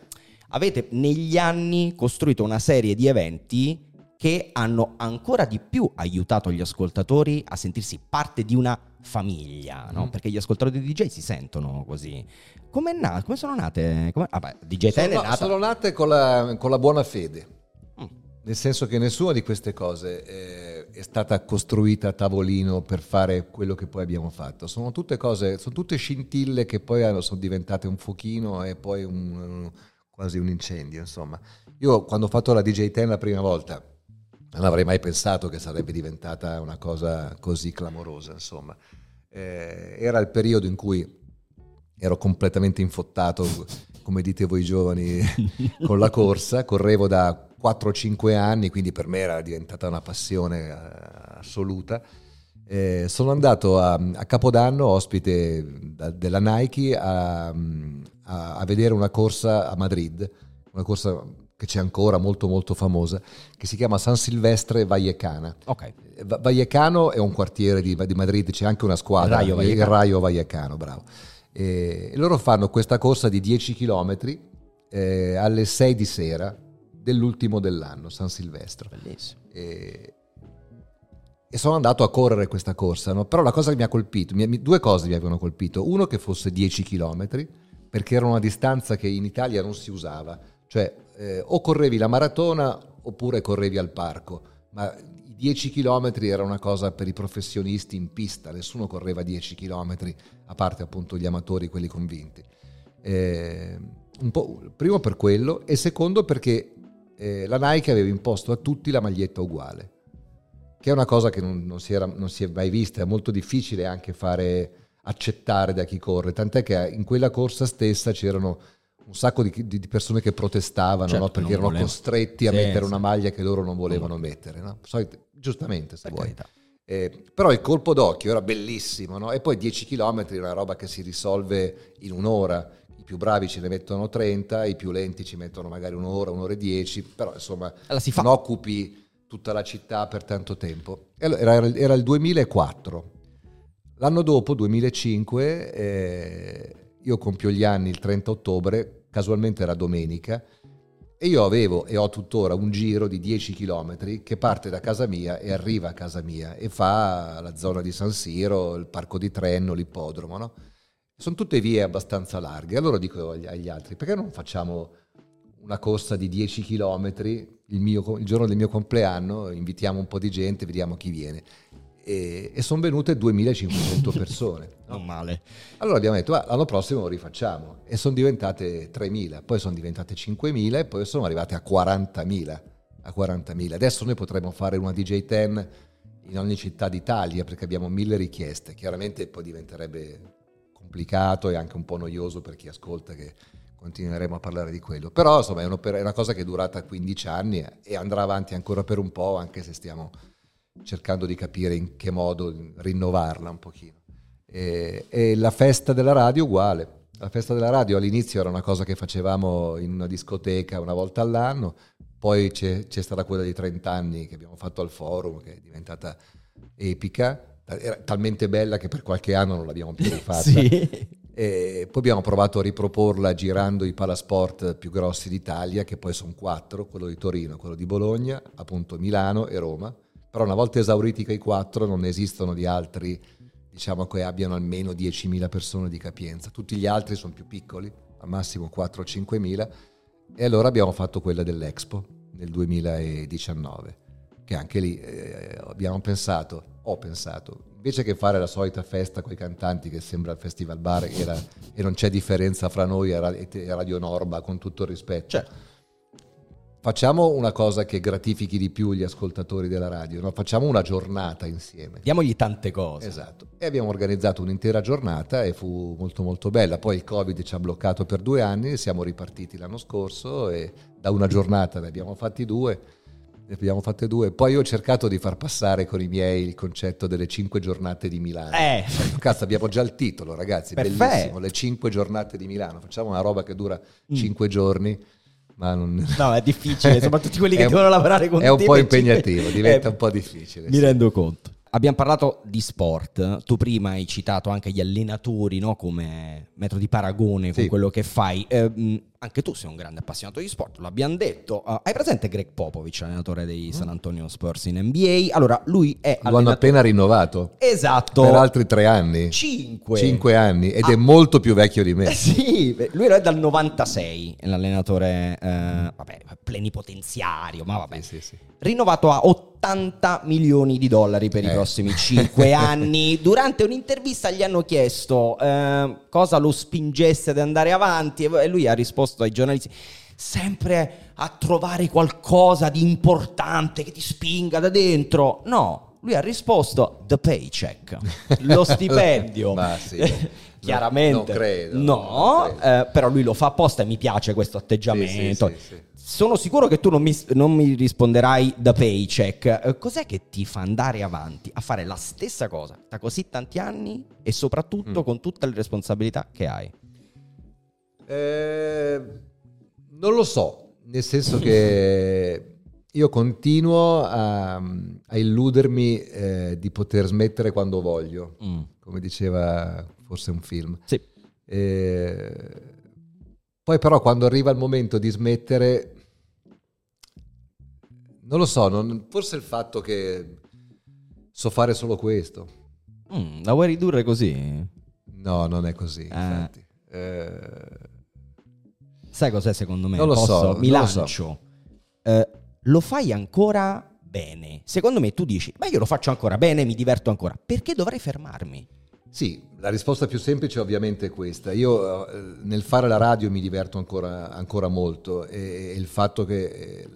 avete negli anni costruito una serie di eventi che hanno ancora di più aiutato gli ascoltatori a sentirsi parte di una famiglia, no? Perché gli ascoltatori di DJ si sentono così. Come sono nate? DJ Ten è nata. Sono nate con la buona fede, nel senso che nessuna di queste cose è stata costruita a tavolino per fare quello che poi abbiamo fatto. Sono tutte cose, sono tutte scintille che poi sono diventate un fuochino e poi quasi un incendio, insomma. Io quando ho fatto la DJ Ten la prima volta non avrei mai pensato che sarebbe diventata una cosa così clamorosa, insomma. Era il periodo in cui ero completamente infottato, come dite voi giovani, con la corsa. Correvo da 4-5 anni, quindi per me era diventata una passione assoluta. Sono andato a Capodanno, ospite della Nike, a vedere una corsa a Madrid, una corsa che c'è ancora, molto molto famosa, che si chiama San Silvestre Vallecana. Okay. Vallecano è un quartiere di Madrid, c'è anche una squadra, il Rayo Vallecano, bravo. E loro fanno questa corsa di 10 chilometri alle 6 di sera dell'ultimo dell'anno, San Silvestro. Bellissimo. E sono andato a correre questa corsa, no? Però la cosa che mi ha colpito, due cose mi avevano colpito: uno, che fosse 10 chilometri, perché era una distanza che in Italia non si usava, cioè o correvi la maratona oppure correvi al parco, ma i 10 chilometri era una cosa per i professionisti in pista, nessuno correva 10 chilometri, a parte appunto gli amatori, quelli convinti. Un po', primo per quello, e secondo perché la Nike aveva imposto a tutti la maglietta uguale, che è una cosa che non si è mai vista. È molto difficile anche fare accettare da chi corre, tant'è che in quella corsa stessa c'erano un sacco di persone che protestavano, certo, no? Perché erano costretti a mettere una maglia che loro non volevano mettere, no? Giustamente, se vuoi. Però il colpo d'occhio era bellissimo, no? E poi 10 km è una roba che si risolve in un'ora. I più bravi ce ne mettono 30, i più lenti ci mettono magari un'ora, un'ora e 10, però insomma non occupi tutta la città per tanto tempo. Era il 2004. L'anno dopo, 2005, io compio gli anni il 30 ottobre, casualmente era domenica, e io avevo e ho tuttora un giro di 10 chilometri che parte da casa mia e arriva a casa mia e fa la zona di San Siro, il parco di Trenno, l'ippodromo, no? Sono tutte vie abbastanza larghe. Allora dico agli altri: perché non facciamo una corsa di 10 chilometri il giorno del mio compleanno, invitiamo un po' di gente, vediamo chi viene. E sono venute 2500 persone. Non male. Allora abbiamo detto: l'anno prossimo lo rifacciamo. E sono diventate 3000, poi sono diventate 5000 e poi sono arrivate a 40.000. Adesso noi potremmo fare una DJ Ten in ogni città d'Italia, perché abbiamo 1000 richieste. Chiaramente poi diventerebbe complicato e anche un po' noioso per chi ascolta, che continueremo a parlare di quello. Però insomma è una cosa che è durata 15 anni e andrà avanti ancora per un po', anche se stiamo cercando di capire in che modo rinnovarla un pochino. E la festa della radio uguale. La festa della radio all'inizio era una cosa che facevamo in una discoteca una volta all'anno, poi c'è stata quella di 30 anni che abbiamo fatto al Forum, che è diventata epica. Era talmente bella che per qualche anno non l'abbiamo più rifatta. Sì. E poi abbiamo provato a riproporla girando i palasport più grossi d'Italia, che poi sono 4: quello di Torino, quello di Bologna, appunto Milano e Roma. Però una volta esauriti quei 4 non ne esistono di altri, diciamo, che abbiano almeno 10.000 persone di capienza. Tutti gli altri sono più piccoli, al massimo 4 o 5.000, E allora abbiamo fatto quella dell'Expo nel 2019, che anche lì ho pensato, invece che fare la solita festa con i cantanti che sembra il Festival Bar e non c'è differenza fra noi e Radio Norba, con tutto il rispetto, cioè, facciamo una cosa che gratifichi di più gli ascoltatori della radio, no? Facciamo una giornata insieme. Diamogli tante cose. Esatto. E abbiamo organizzato un'intera giornata e fu molto molto bella. Poi il Covid ci ha bloccato per 2 anni, siamo ripartiti l'anno scorso e da una giornata ne abbiamo fatte due. Poi io ho cercato di far passare con i miei il concetto delle 5 giornate di Milano. Cazzo, abbiamo già il titolo, ragazzi. Perfetto. Bellissimo, le 5 giornate di Milano. Facciamo una roba che dura 5 giorni. Ma non... No, è difficile, soprattutto quelli che devono lavorare con te. È un po' impegnativo, diventa un po' difficile. Mi rendo conto. Abbiamo parlato di sport, tu prima hai citato anche gli allenatori, no? Come metro di paragone con quello che fai. Anche tu sei un grande appassionato di sport, l'abbiamo detto. Hai presente Greg Popovich, allenatore dei San Antonio Spurs in NBA? Allora, lui è allenatore. Lo hanno appena rinnovato. Esatto. Per altri 3 anni. 5 anni. Ed è molto più vecchio di me. Sì, lui è dal 96, è l'allenatore plenipotenziario, ma vabbè. Sì. Rinnovato a $80 milioni per i prossimi 5 anni. Durante un'intervista gli hanno chiesto cosa lo spingesse ad andare avanti e lui ha risposto ai giornalisti: sempre a trovare qualcosa di importante che ti spinga da dentro. No, lui ha risposto the paycheck, lo stipendio. Ma sì. Chiaramente non credo. Però lui lo fa apposta e mi piace questo atteggiamento. Sì. Sono sicuro che tu non mi risponderai da paycheck. Cos'è che ti fa andare avanti a fare la stessa cosa da così tanti anni e soprattutto con tutte le responsabilità che hai? Non lo so, nel senso che io continuo a illudermi di poter smettere quando voglio, come diceva forse un film. Sì. Poi però quando arriva il momento di smettere, non lo so, forse il fatto che so fare solo questo. La vuoi ridurre così? No, non è così, infatti. Sai cos'è secondo me? Non lo so. Lo fai ancora bene. Secondo me tu dici, ma io lo faccio ancora bene, mi diverto ancora. Perché dovrei fermarmi? Sì, la risposta più semplice ovviamente è questa. Io nel fare la radio mi diverto ancora molto e il fatto che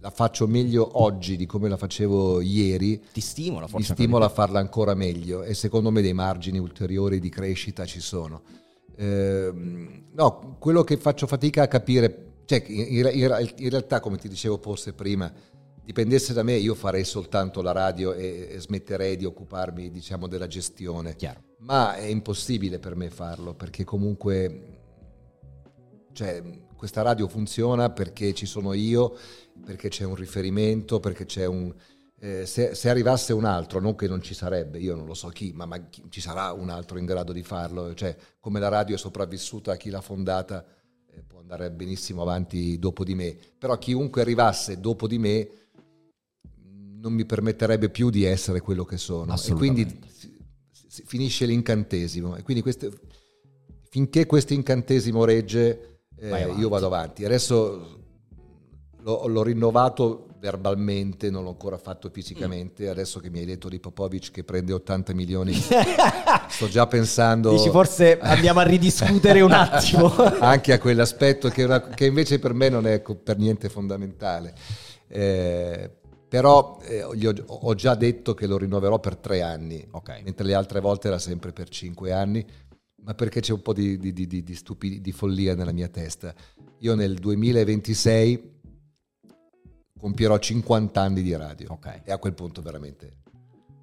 la faccio meglio oggi di come la facevo ieri mi stimola a farla ancora meglio e secondo me dei margini ulteriori di crescita ci sono. No, quello che faccio fatica a capire, cioè in realtà come ti dicevo forse prima, dipendesse da me io farei soltanto la radio e smetterei di occuparmi, diciamo, della gestione. Chiaro. Ma è impossibile per me farlo perché comunque, cioè, questa radio funziona perché ci sono io, perché c'è un riferimento, perché c'è un se arrivasse un altro, non che non ci sarebbe, io non lo so chi, ma ci sarà un altro in grado di farlo, cioè come la radio è sopravvissuta a chi l'ha fondata può andare benissimo avanti dopo di me, però chiunque arrivasse dopo di me non mi permetterebbe più di essere quello che sono e quindi finisce l'incantesimo e quindi finché questo incantesimo regge io vado avanti. Adesso l'ho rinnovato verbalmente, non l'ho ancora fatto fisicamente. Adesso che mi hai detto di Popovich che prende 80 milioni, sto già pensando, dici forse andiamo a ridiscutere un attimo anche a quell'aspetto che invece per me non è per niente fondamentale. Però ho già detto che lo rinnoverò per 3 anni, okay, mentre le altre volte era sempre per 5 anni, ma perché c'è un po' di follia nella mia testa. Io nel 2026 compierò 50 anni di radio, okay, e a quel punto veramente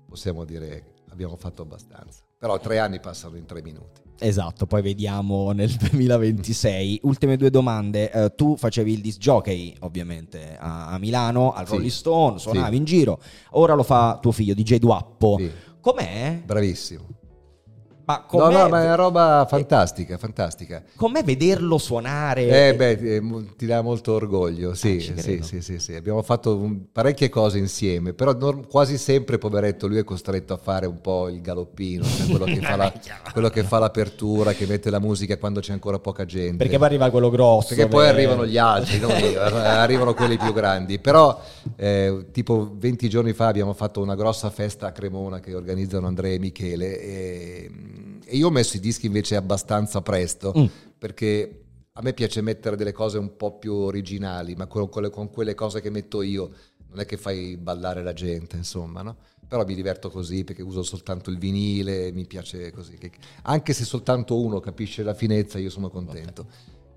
possiamo dire abbiamo fatto abbastanza. Però 3 anni passano in 3 minuti. Esatto, poi vediamo nel 2026. Ultime 2 domande. Tu facevi il disc jockey ovviamente a Milano, al Rolling Stone, suonavi in giro. Ora lo fa tuo figlio, DJ Duappo. Com'è? Bravissimo. Ma no, no, ma è una roba fantastica, fantastica. Com'è vederlo suonare? Beh, ti dà molto orgoglio, sì, sì. Abbiamo fatto parecchie cose insieme, però quasi sempre, poveretto, lui è costretto a fare un po' il galoppino, cioè quello che fa quello che fa l'apertura, che mette la musica quando c'è ancora poca gente. Perché poi arriva quello grosso. Perché poi arrivano gli altri, non io, arrivano quelli più grandi. Però tipo 20 giorni fa abbiamo fatto una grossa festa a Cremona che organizzano Andrea e Michele e io ho messo i dischi invece abbastanza presto perché a me piace mettere delle cose un po' più originali, ma con quelle cose che metto io non è che fai ballare la gente, insomma, no? Però mi diverto così perché uso soltanto il vinile, mi piace così, anche se soltanto uno capisce la finezza io sono contento.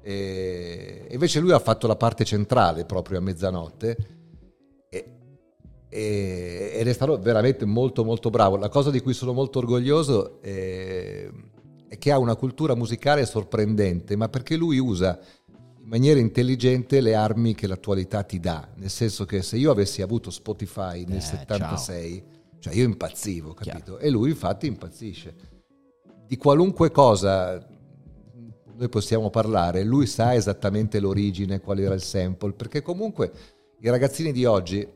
E invece lui ha fatto la parte centrale proprio a mezzanotte ed è stato veramente molto molto bravo. La cosa di cui sono molto orgoglioso è che ha una cultura musicale sorprendente, ma perché lui usa in maniera intelligente le armi che l'attualità ti dà, nel senso che se io avessi avuto Spotify nel 76, cioè io impazzivo, capito? Chiaro. E lui infatti impazzisce di qualunque cosa noi possiamo parlare, lui sa esattamente l'origine, qual era il sample, perché comunque i ragazzini di oggi,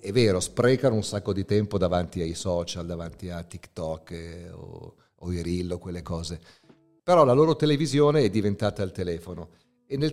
è vero, sprecano un sacco di tempo davanti ai social, davanti a TikTok o i reel o quelle cose, però la loro televisione è diventata il telefono e nel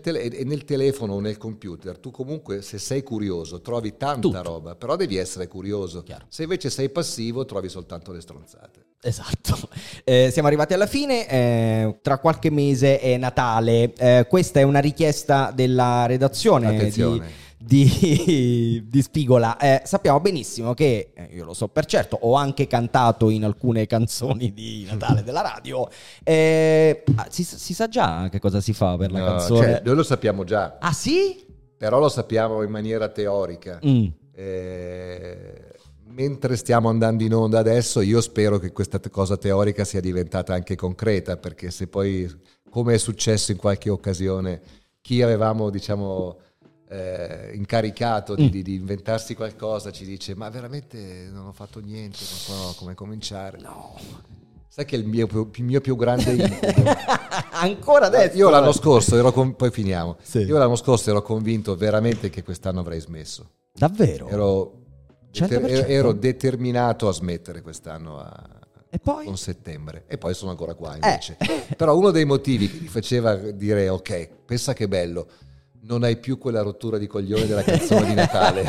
telefono o nel computer tu comunque, se sei curioso, trovi tanta roba, però devi essere curioso. Chiaro. Se invece sei passivo trovi soltanto le stronzate. Esatto, siamo arrivati alla fine, tra qualche mese è Natale, questa è una richiesta della redazione. Attenzione. Di Spigola, sappiamo benissimo che io lo so per certo, ho anche cantato in alcune canzoni di Natale della radio, si sa già che cosa si fa per la canzone, cioè, noi lo sappiamo già. Ah sì? Però lo sappiamo in maniera teorica. Mentre stiamo andando in onda adesso io spero che questa cosa teorica sia diventata anche concreta, perché se poi, come è successo in qualche occasione, chi avevamo diciamo incaricato di inventarsi qualcosa ci dice ma veramente non ho fatto niente, non so come cominciare. No, sai che il mio più grande ancora adesso, io l'anno scorso poi finiamo, sì. Io l'anno scorso ero convinto veramente che quest'anno avrei smesso, davvero ero determinato a smettere quest'anno e poi? Con settembre, e poi sono ancora qua invece. Però uno dei motivi che mi faceva dire ok, pensa che bello, non hai più quella rottura di coglione della canzone di Natale.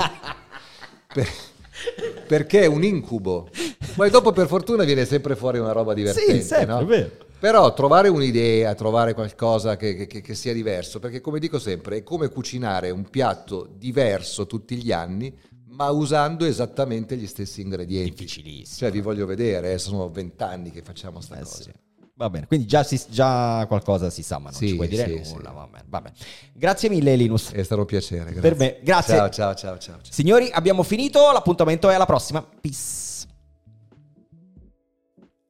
Perché è un incubo. Poi dopo per fortuna viene sempre fuori una roba divertente, sì, sempre, no? È vero. Però trovare un'idea, trovare qualcosa che sia diverso, perché come dico sempre è come cucinare un piatto diverso tutti gli anni ma usando esattamente gli stessi ingredienti. Difficilissimo. Cioè vi voglio vedere, sono 20 anni che facciamo sta cosa. Sì. Va bene, quindi già qualcosa si sa, ma non ci puoi dire nulla. Sì. Va bene. Grazie mille Linus. È stato un piacere. Grazie. Per me, grazie. Ciao. Signori, abbiamo finito, l'appuntamento è alla prossima. Peace.